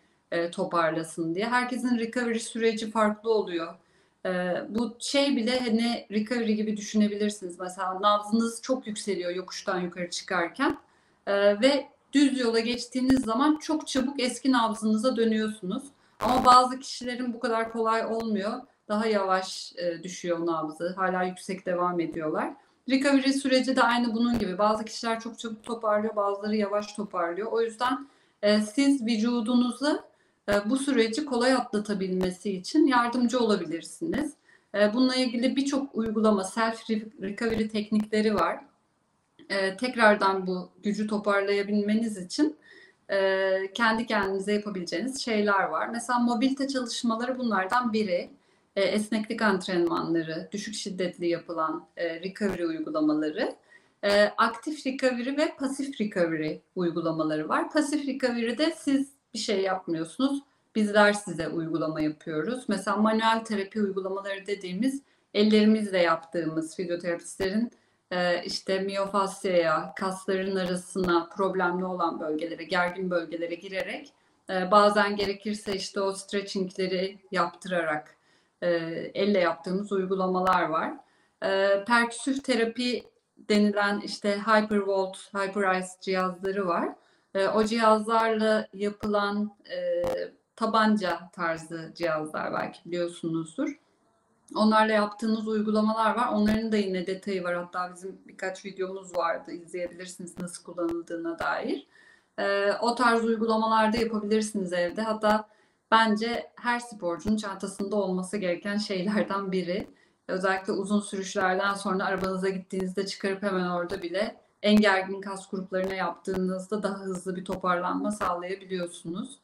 toparlasın diye. Herkesin recovery süreci farklı oluyor. Bu şey bile hani recovery gibi düşünebilirsiniz. Mesela nabzınız çok yükseliyor yokuştan yukarı çıkarken ve düz yola geçtiğiniz zaman çok çabuk eski nabzınıza dönüyorsunuz. Ama bazı kişilerin bu kadar kolay olmuyor. Daha yavaş düşüyor nabzı. Hala yüksek devam ediyorlar. Recovery süreci de aynı bunun gibi. Bazı kişiler çok çabuk toparlıyor, bazıları yavaş toparlıyor. O yüzden siz vücudunuzu bu süreci kolay atlatabilmesi için yardımcı olabilirsiniz. Bununla ilgili birçok uygulama, self recovery teknikleri var. Tekrardan bu gücü toparlayabilmeniz için kendi kendinize yapabileceğiniz şeyler var. Mesela mobilite çalışmaları bunlardan biri. Esneklik antrenmanları, düşük şiddetli yapılan recovery uygulamaları. Aktif recovery ve pasif recovery uygulamaları var. Pasif recovery'de siz bir şey yapmıyorsunuz. Bizler size uygulama yapıyoruz. Mesela manuel terapi uygulamaları dediğimiz ellerimizle yaptığımız fizyoterapistlerin işte miyofasyaya, kasların arasına, problemli olan bölgelere, gergin bölgelere girerek bazen gerekirse işte o stretchingleri yaptırarak elle yaptığımız uygulamalar var. Perküsif terapi denilen işte Hypervolt, Hyperice cihazları var. O cihazlarla yapılan e, tabanca tarzı cihazlar belki biliyorsunuzdur. Onlarla yaptığınız uygulamalar var. Onların da yine detayı var. Hatta bizim birkaç videomuz vardı. İzleyebilirsiniz nasıl kullanıldığına dair. E, o tarz uygulamalarda yapabilirsiniz evde. Hatta bence her sporcunun çantasında olması gereken şeylerden biri. Özellikle uzun sürüşlerden sonra arabanıza gittiğinizde çıkarıp hemen orada bile en gergin kas gruplarına yaptığınızda daha hızlı bir toparlanma sağlayabiliyorsunuz.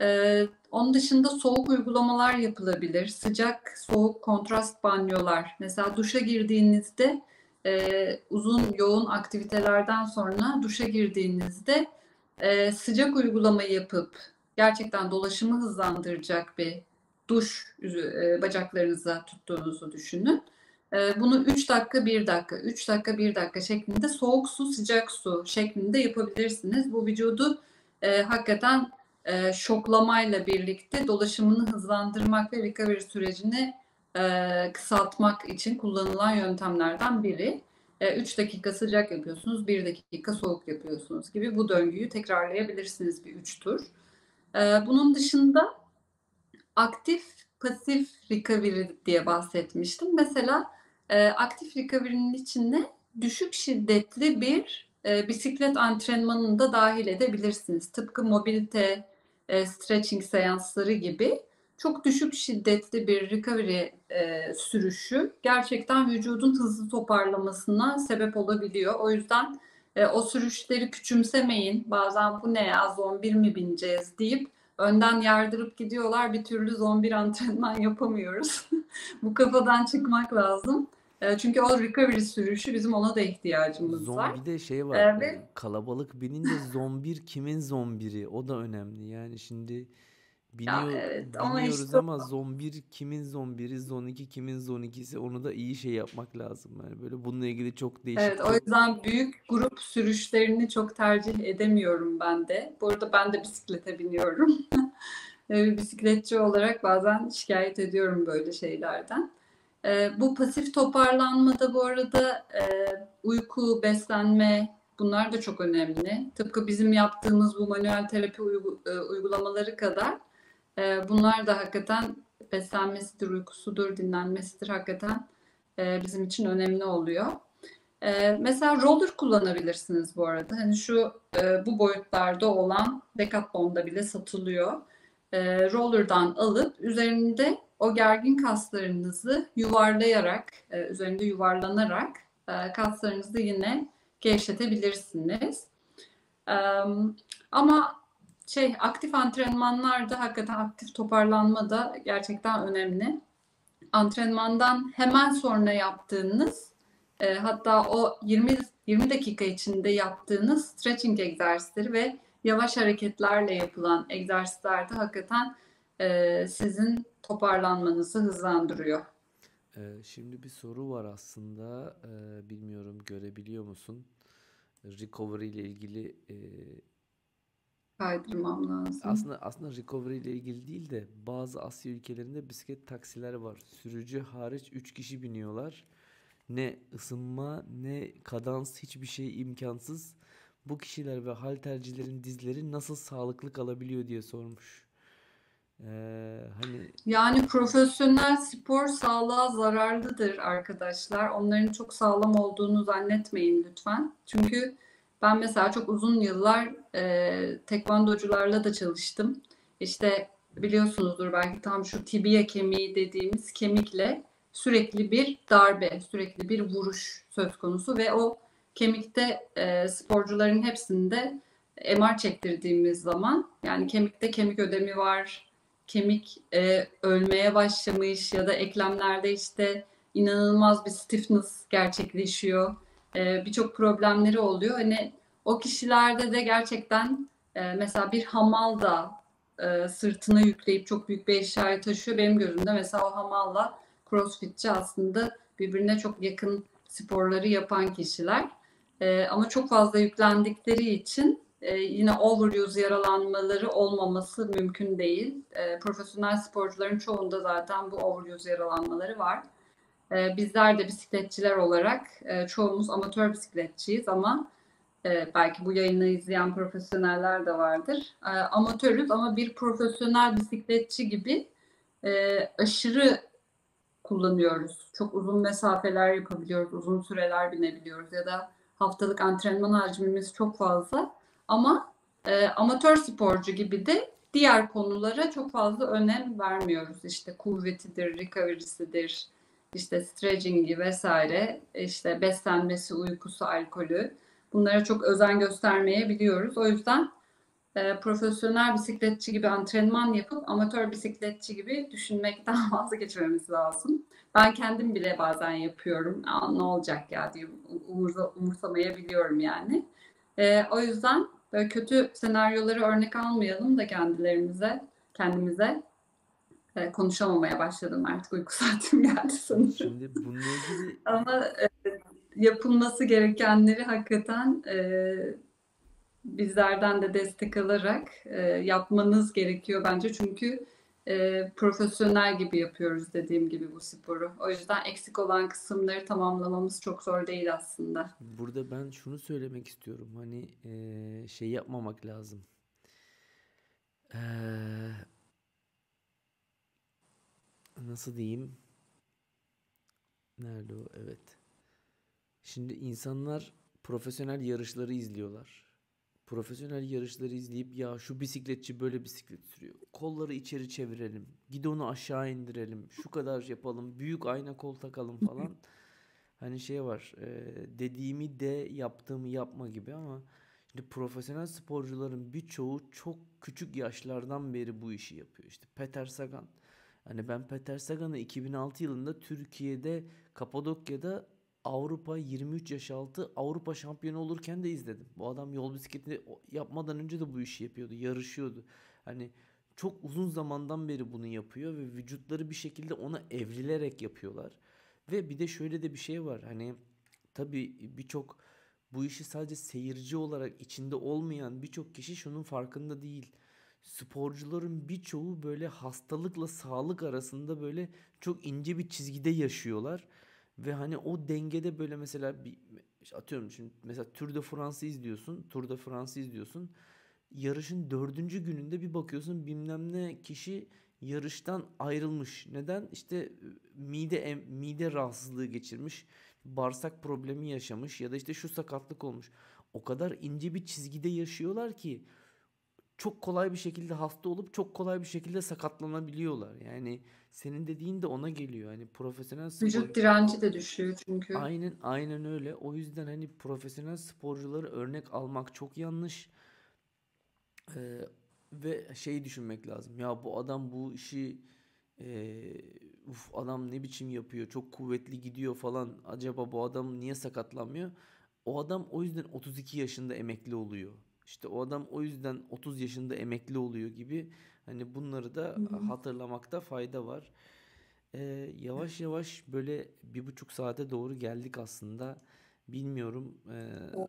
Ee, onun dışında soğuk uygulamalar yapılabilir. Sıcak, soğuk kontrast banyolar. Mesela duşa girdiğinizde e, uzun yoğun aktivitelerden sonra duşa girdiğinizde e, sıcak uygulama yapıp gerçekten dolaşımı hızlandıracak bir duş e, bacaklarınıza tuttuğunuzu düşünün. E, bunu üç dakika bir dakika, üç dakika bir dakika şeklinde soğuk su, sıcak su şeklinde yapabilirsiniz. Bu vücudu e, hakikaten E, şoklamayla birlikte dolaşımını hızlandırmak ve recovery sürecini e, kısaltmak için kullanılan yöntemlerden biri. E, üç dakika sıcak yapıyorsunuz, bir dakika soğuk yapıyorsunuz gibi bu döngüyü tekrarlayabilirsiniz bir üç tur. E, bunun dışında aktif pasif recovery diye bahsetmiştim. Mesela e, aktif recovery'nin içinde düşük şiddetli bir bisiklet antrenmanını da dahil edebilirsiniz. Tıpkı mobilite, e, stretching seansları gibi çok düşük şiddetli bir recovery e, sürüşü gerçekten vücudun hızlı toparlamasına sebep olabiliyor. O yüzden e, o sürüşleri küçümsemeyin. Bazen bu ne ya, zombi mi bineceğiz deyip önden yardırıp gidiyorlar. Bir türlü zombi antrenman yapamıyoruz. Bu kafadan çıkmak lazım. Çünkü o recovery sürüşü bizim ona da ihtiyacımız zombi var. Zombide şey var. Evet. Yani kalabalık binince zombir kimin zombiri? O da önemli. Yani şimdi biniyor, ya evet, biniyoruz işte ama zombir kimin zombiri? Zon iki kimin zon ikisi? Onu da iyi şey yapmak lazım. Yani böyle bununla ilgili çok değişik. Evet, o yüzden büyük grup sürüşlerini çok tercih edemiyorum ben de. Bu arada ben de bisiklete biniyorum. Bisikletçi olarak bazen şikayet ediyorum böyle şeylerden. Bu pasif toparlanmada bu arada uyku, beslenme bunlar da çok önemli. Tıpkı bizim yaptığımız bu manuel terapi uygulamaları kadar bunlar da hakikaten beslenmesidir, uykusudur, dinlenmesidir hakikaten bizim için önemli oluyor. Mesela roller kullanabilirsiniz bu arada. Hani şu bu boyutlarda olan Decathlon'da bile satılıyor. Roller'dan alıp üzerinde o gergin kaslarınızı yuvarlayarak, üzerinde yuvarlanarak kaslarınızı yine gevşetebilirsiniz. Ama şey aktif antrenmanlar da hakikaten aktif toparlanma da gerçekten önemli. Antrenmandan hemen sonra yaptığınız, hatta o yirmi dakika içinde yaptığınız stretching egzersizleri ve yavaş hareketlerle yapılan egzersizlerde hakikaten sizin toparlanmanızı hızlandırıyor. Ee, şimdi bir soru var aslında. Ee, bilmiyorum görebiliyor musun? Recovery ile ilgili e... kaydırmam lazım. Aslında, aslında recovery ile ilgili değil de bazı Asya ülkelerinde bisiklet taksiler var. Sürücü hariç üç kişi biniyorlar. Ne ısınma ne kadans hiçbir şey imkansız. Bu kişiler ve haltercilerin dizleri nasıl sağlıklı kalabiliyor diye sormuş. Ee, hani... Yani profesyonel spor sağlığa zararlıdır arkadaşlar. Onların çok sağlam olduğunu zannetmeyin lütfen. Çünkü ben mesela çok uzun yıllar e, tekvandocularla da çalıştım. İşte biliyorsunuzdur belki tam şu tibia kemiği dediğimiz kemikle sürekli bir darbe, sürekli bir vuruş söz konusu ve o kemikte e, sporcuların hepsinde M R çektirdiğimiz zaman yani kemikte kemik ödemi var. Kemik e, ölmeye başlamış ya da eklemlerde işte inanılmaz bir stiffness gerçekleşiyor. E, Birçok problemleri oluyor. Hani o kişilerde de gerçekten e, mesela bir hamal da e, sırtına yükleyip çok büyük bir eşyayı taşıyor. Benim gözümde mesela o hamalla crossfitçi aslında birbirine çok yakın sporları yapan kişiler. E, ama çok fazla yüklendikleri için Ee, yine overuse yaralanmaları olmaması mümkün değil. Ee, profesyonel sporcuların çoğunda zaten bu overuse yaralanmaları var. Ee, bizler de bisikletçiler olarak e, çoğumuz amatör bisikletçiyiz ama e, belki bu yayını izleyen profesyoneller de vardır. E, amatörüz ama bir profesyonel bisikletçi gibi e, aşırı kullanıyoruz. Çok uzun mesafeler yapabiliyoruz, uzun süreler binebiliyoruz ya da haftalık antrenman hacmimiz çok fazla. Ama e, amatör sporcu gibi de diğer konulara çok fazla önem vermiyoruz. İşte kuvvetidir, recovery'sidir, işte stretching'i vesaire, işte beslenmesi, uykusu, alkolü. Bunlara çok özen göstermeyebiliyoruz. O yüzden e, profesyonel bisikletçi gibi antrenman yapıp amatör bisikletçi gibi düşünmekten vazgeçmemiz lazım. Ben kendim bile bazen yapıyorum. Aa, ne olacak ya diye umursa, umursamayabiliyorum yani. E, o yüzden böyle kötü senaryoları örnek almayalım da kendilerimize, kendimize. E, konuşamamaya başladım artık. Uyku saatim geldi sanırım. Şimdi bununla ilgili... Ama e, yapılması gerekenleri hakikaten e, bizlerden de destek alarak e, yapmanız gerekiyor bence. Çünkü e, profesyonel gibi yapıyoruz dediğim gibi bu sporu. O yüzden eksik olan kısımları tamamlamamız çok zor değil aslında. Burada ben şunu söylemek istiyorum. Hani e, şey yapmamak lazım. Eee... Nasıl diyeyim? Nerede o? Evet. Şimdi insanlar profesyonel yarışları izliyorlar. Profesyonel yarışları izleyip ya şu bisikletçi böyle bisiklet sürüyor. Kolları içeri çevirelim. Gidonu aşağı indirelim. Şu kadar yapalım. Büyük ayna kol takalım falan. Hani şey var. Dediğimi de yaptığımı yapma gibi ama şimdi profesyonel sporcuların birçoğu çok küçük yaşlardan beri bu işi yapıyor. İşte Peter Sagan. Hani ben Peter Sagan'ı iki bin altı yılında Türkiye'de Kapadokya'da Avrupa yirmi üç yaş altı Avrupa şampiyonu olurken de izledim. Bu adam yol bisikleti yapmadan önce de bu işi yapıyordu, yarışıyordu. Hani çok uzun zamandan beri bunu yapıyor ve vücutları bir şekilde ona evrilerek yapıyorlar. Ve bir de şöyle de bir şey var. Hani tabii birçok bu işi sadece seyirci olarak içinde olmayan birçok kişi şunun farkında değil. Sporcuların birçoğu böyle hastalıkla sağlık arasında böyle çok ince bir çizgide yaşıyorlar. Ve hani o dengede böyle mesela bir, atıyorum şimdi mesela Tour de France'ı izliyorsun. Tour de France'ı izliyorsun. Yarışın dördüncü gününde bir bakıyorsun bilmem ne kişi yarıştan ayrılmış. Neden? İşte mide mide rahatsızlığı geçirmiş. Bağırsak problemi yaşamış ya da işte şu sakatlık olmuş. O kadar ince bir çizgide yaşıyorlar ki çok kolay bir şekilde hasta olup çok kolay bir şekilde sakatlanabiliyorlar. Yani senin dediğin de ona geliyor. Hani profesyonel spor... Vücut direnci de düşüyor çünkü. Aynen aynen öyle. O yüzden hani profesyonel sporcuları örnek almak çok yanlış. Ee, ve şey düşünmek lazım. Ya bu adam bu işi e, uf adam ne biçim yapıyor? Çok kuvvetli gidiyor falan. Acaba bu adam niye sakatlanmıyor? O adam o yüzden otuz iki yaşında emekli oluyor. İşte o adam o yüzden otuz yaşında emekli oluyor gibi. Hani bunları da hatırlamakta fayda var. Ee, yavaş yavaş böyle bir buçuk saate doğru geldik aslında. Bilmiyorum e,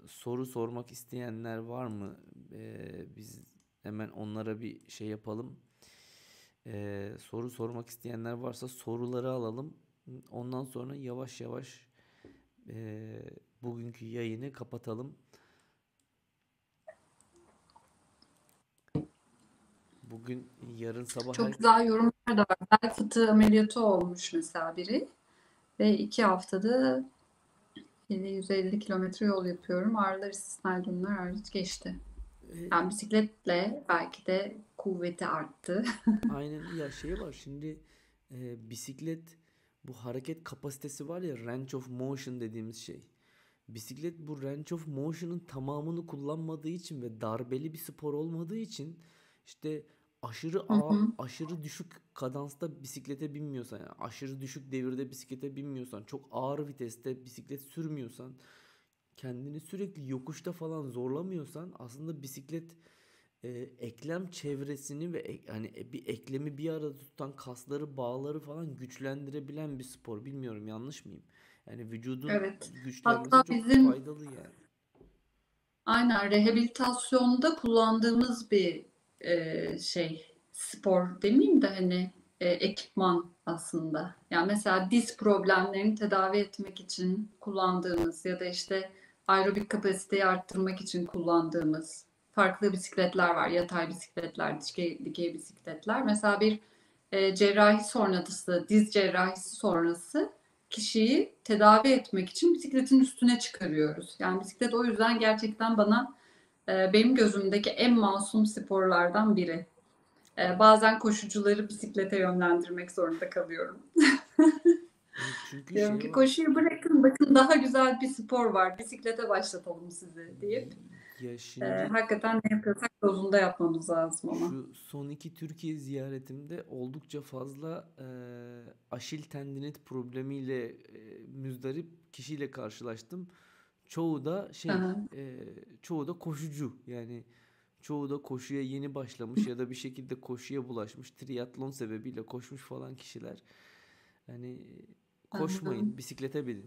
soru sormak isteyenler var mı? E, biz hemen onlara bir şey yapalım. E, soru sormak isteyenler varsa soruları alalım. Ondan sonra yavaş yavaş e, bugünkü yayını kapatalım. Bugün yarın sabah... Çok her... güzel yorumlar da var. Bel fıtığı ameliyatı olmuş mesela biri. Ve iki haftada yine yüz elli kilometre yol yapıyorum. Ağrılar istisnai durumlar hariç geçti. Yani bisikletle belki de kuvveti arttı. Aynen ya şey var şimdi e, bisiklet bu hareket kapasitesi var ya range of motion dediğimiz şey. Bisiklet bu range of motion'ın tamamını kullanmadığı için ve darbeli bir spor olmadığı için işte aşırı ağır, hı hı. aşırı düşük kadansta bisiklete binmiyorsan, yani aşırı düşük devirde bisiklete binmiyorsan, çok ağır viteste bisiklet sürmüyorsan, kendini sürekli yokuşta falan zorlamıyorsan aslında bisiklet e, eklem çevresini ve ek, hani bir eklemi bir arada tutan kasları, bağları falan güçlendirebilen bir spor. Bilmiyorum yanlış mıyım? Yani vücudun evet. güçlenmesi Hatta çok bizim... faydalı yani. Aynen rehabilitasyonda kullandığımız bir Ee, şey spor demeyeyim de hani e, ekipman aslında. Yani mesela diz problemlerini tedavi etmek için kullandığımız ya da işte aerobik kapasiteyi arttırmak için kullandığımız farklı bisikletler var. Yatay bisikletler, dikey, dikey bisikletler. Mesela bir e, cerrahi sonrası, diz cerrahisi sonrası kişiyi tedavi etmek için bisikletin üstüne çıkarıyoruz. Yani bisiklet o yüzden gerçekten bana benim gözümdeki en masum sporlardan biri. e, bazen koşucuları bisiklete yönlendirmek zorunda kalıyorum. Çünkü diyorum şey ki var. Koşuyu bırakın, bakın daha güzel bir spor var, bisiklete başlatalım sizi deyip ya şimdi, e, hakikaten ne yapıyorsak dozunda yapmamız lazım ama. Şu son iki Türkiye ziyaretimde oldukça fazla e, Aşil tendinit problemiyle e, müzdarip kişiyle karşılaştım. Çoğu da şey, e, çoğu da koşucu, yani çoğu da koşuya yeni başlamış ya da bir şekilde koşuya bulaşmış, triatlon sebebiyle koşmuş falan kişiler. Yani koşmayın, anladım. Bisiklete binin.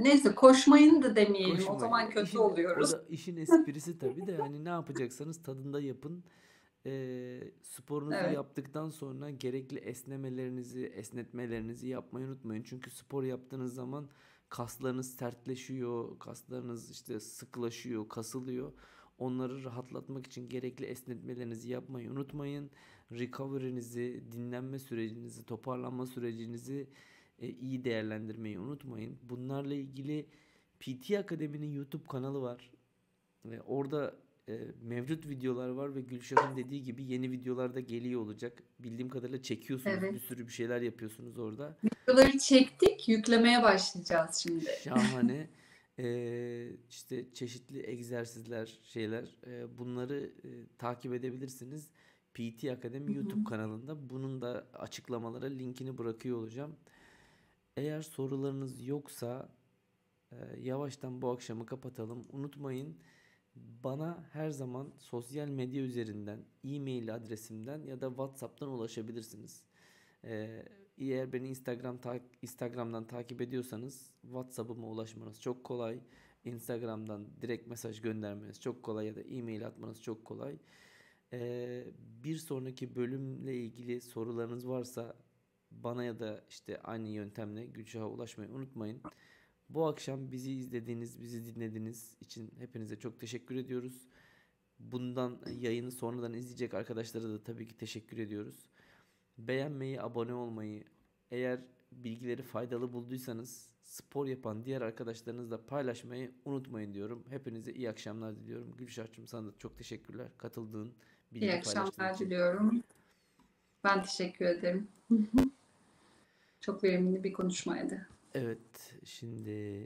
Neyse, koşmayın da demeyelim. Koşmayın. O zaman kötü işin, oluyoruz. O da işin esprisi tabii de, yani ne yapacaksanız tadında yapın. E, sporunuzu evet. yaptıktan sonra gerekli esnemelerinizi, esnetmelerinizi yapmayı unutmayın. Çünkü spor yaptığınız zaman kaslarınız sertleşiyor, kaslarınız işte sıklaşıyor, kasılıyor. Onları rahatlatmak için gerekli esnetmelerinizi yapmayı unutmayın. Recovery'nizi, dinlenme sürecinizi, toparlanma sürecinizi e, iyi değerlendirmeyi unutmayın. Bunlarla ilgili P T Akademi'nin YouTube kanalı var. Ve orada e, mevcut videolar var ve Gülşah'ın dediği gibi yeni videolar da geliyor olacak. Bildiğim kadarıyla çekiyorsunuz, evet. bir sürü bir şeyler yapıyorsunuz orada. Videoları çektik, yüklemeye başlayacağız şimdi. Şahane. Ee, işte çeşitli egzersizler, şeyler, e, bunları e, takip edebilirsiniz. P T Akademi Hı-hı. YouTube kanalında. Bunun da açıklamalara linkini bırakıyor olacağım. Eğer sorularınız yoksa e, yavaştan bu akşamı kapatalım. Unutmayın, bana her zaman sosyal medya üzerinden, e-mail adresimden ya da WhatsApp'tan ulaşabilirsiniz. Evet. Eğer beni Instagram ta- Instagram'dan takip ediyorsanız WhatsApp'ıma ulaşmanız çok kolay. Instagram'dan direkt mesaj göndermeniz çok kolay ya da e-mail atmanız çok kolay. Ee, bir sonraki bölümle ilgili sorularınız varsa bana ya da işte aynı yöntemle Gülşah'a ulaşmayı unutmayın. Bu akşam bizi izlediğiniz, bizi dinlediğiniz için hepinize çok teşekkür ediyoruz. Bundan yayını sonradan izleyecek arkadaşlara da tabii ki teşekkür ediyoruz. Beğenmeyi, abone olmayı, eğer bilgileri faydalı bulduysanız spor yapan diğer arkadaşlarınızla paylaşmayı unutmayın diyorum. Hepinize iyi akşamlar diliyorum. Gülşah'cığım, sana da çok teşekkürler katıldığın, bilgi paylaştığın. İyi akşamlar diliyorum. Ben teşekkür ederim. Çok verimli bir konuşmaydı. Evet, şimdi...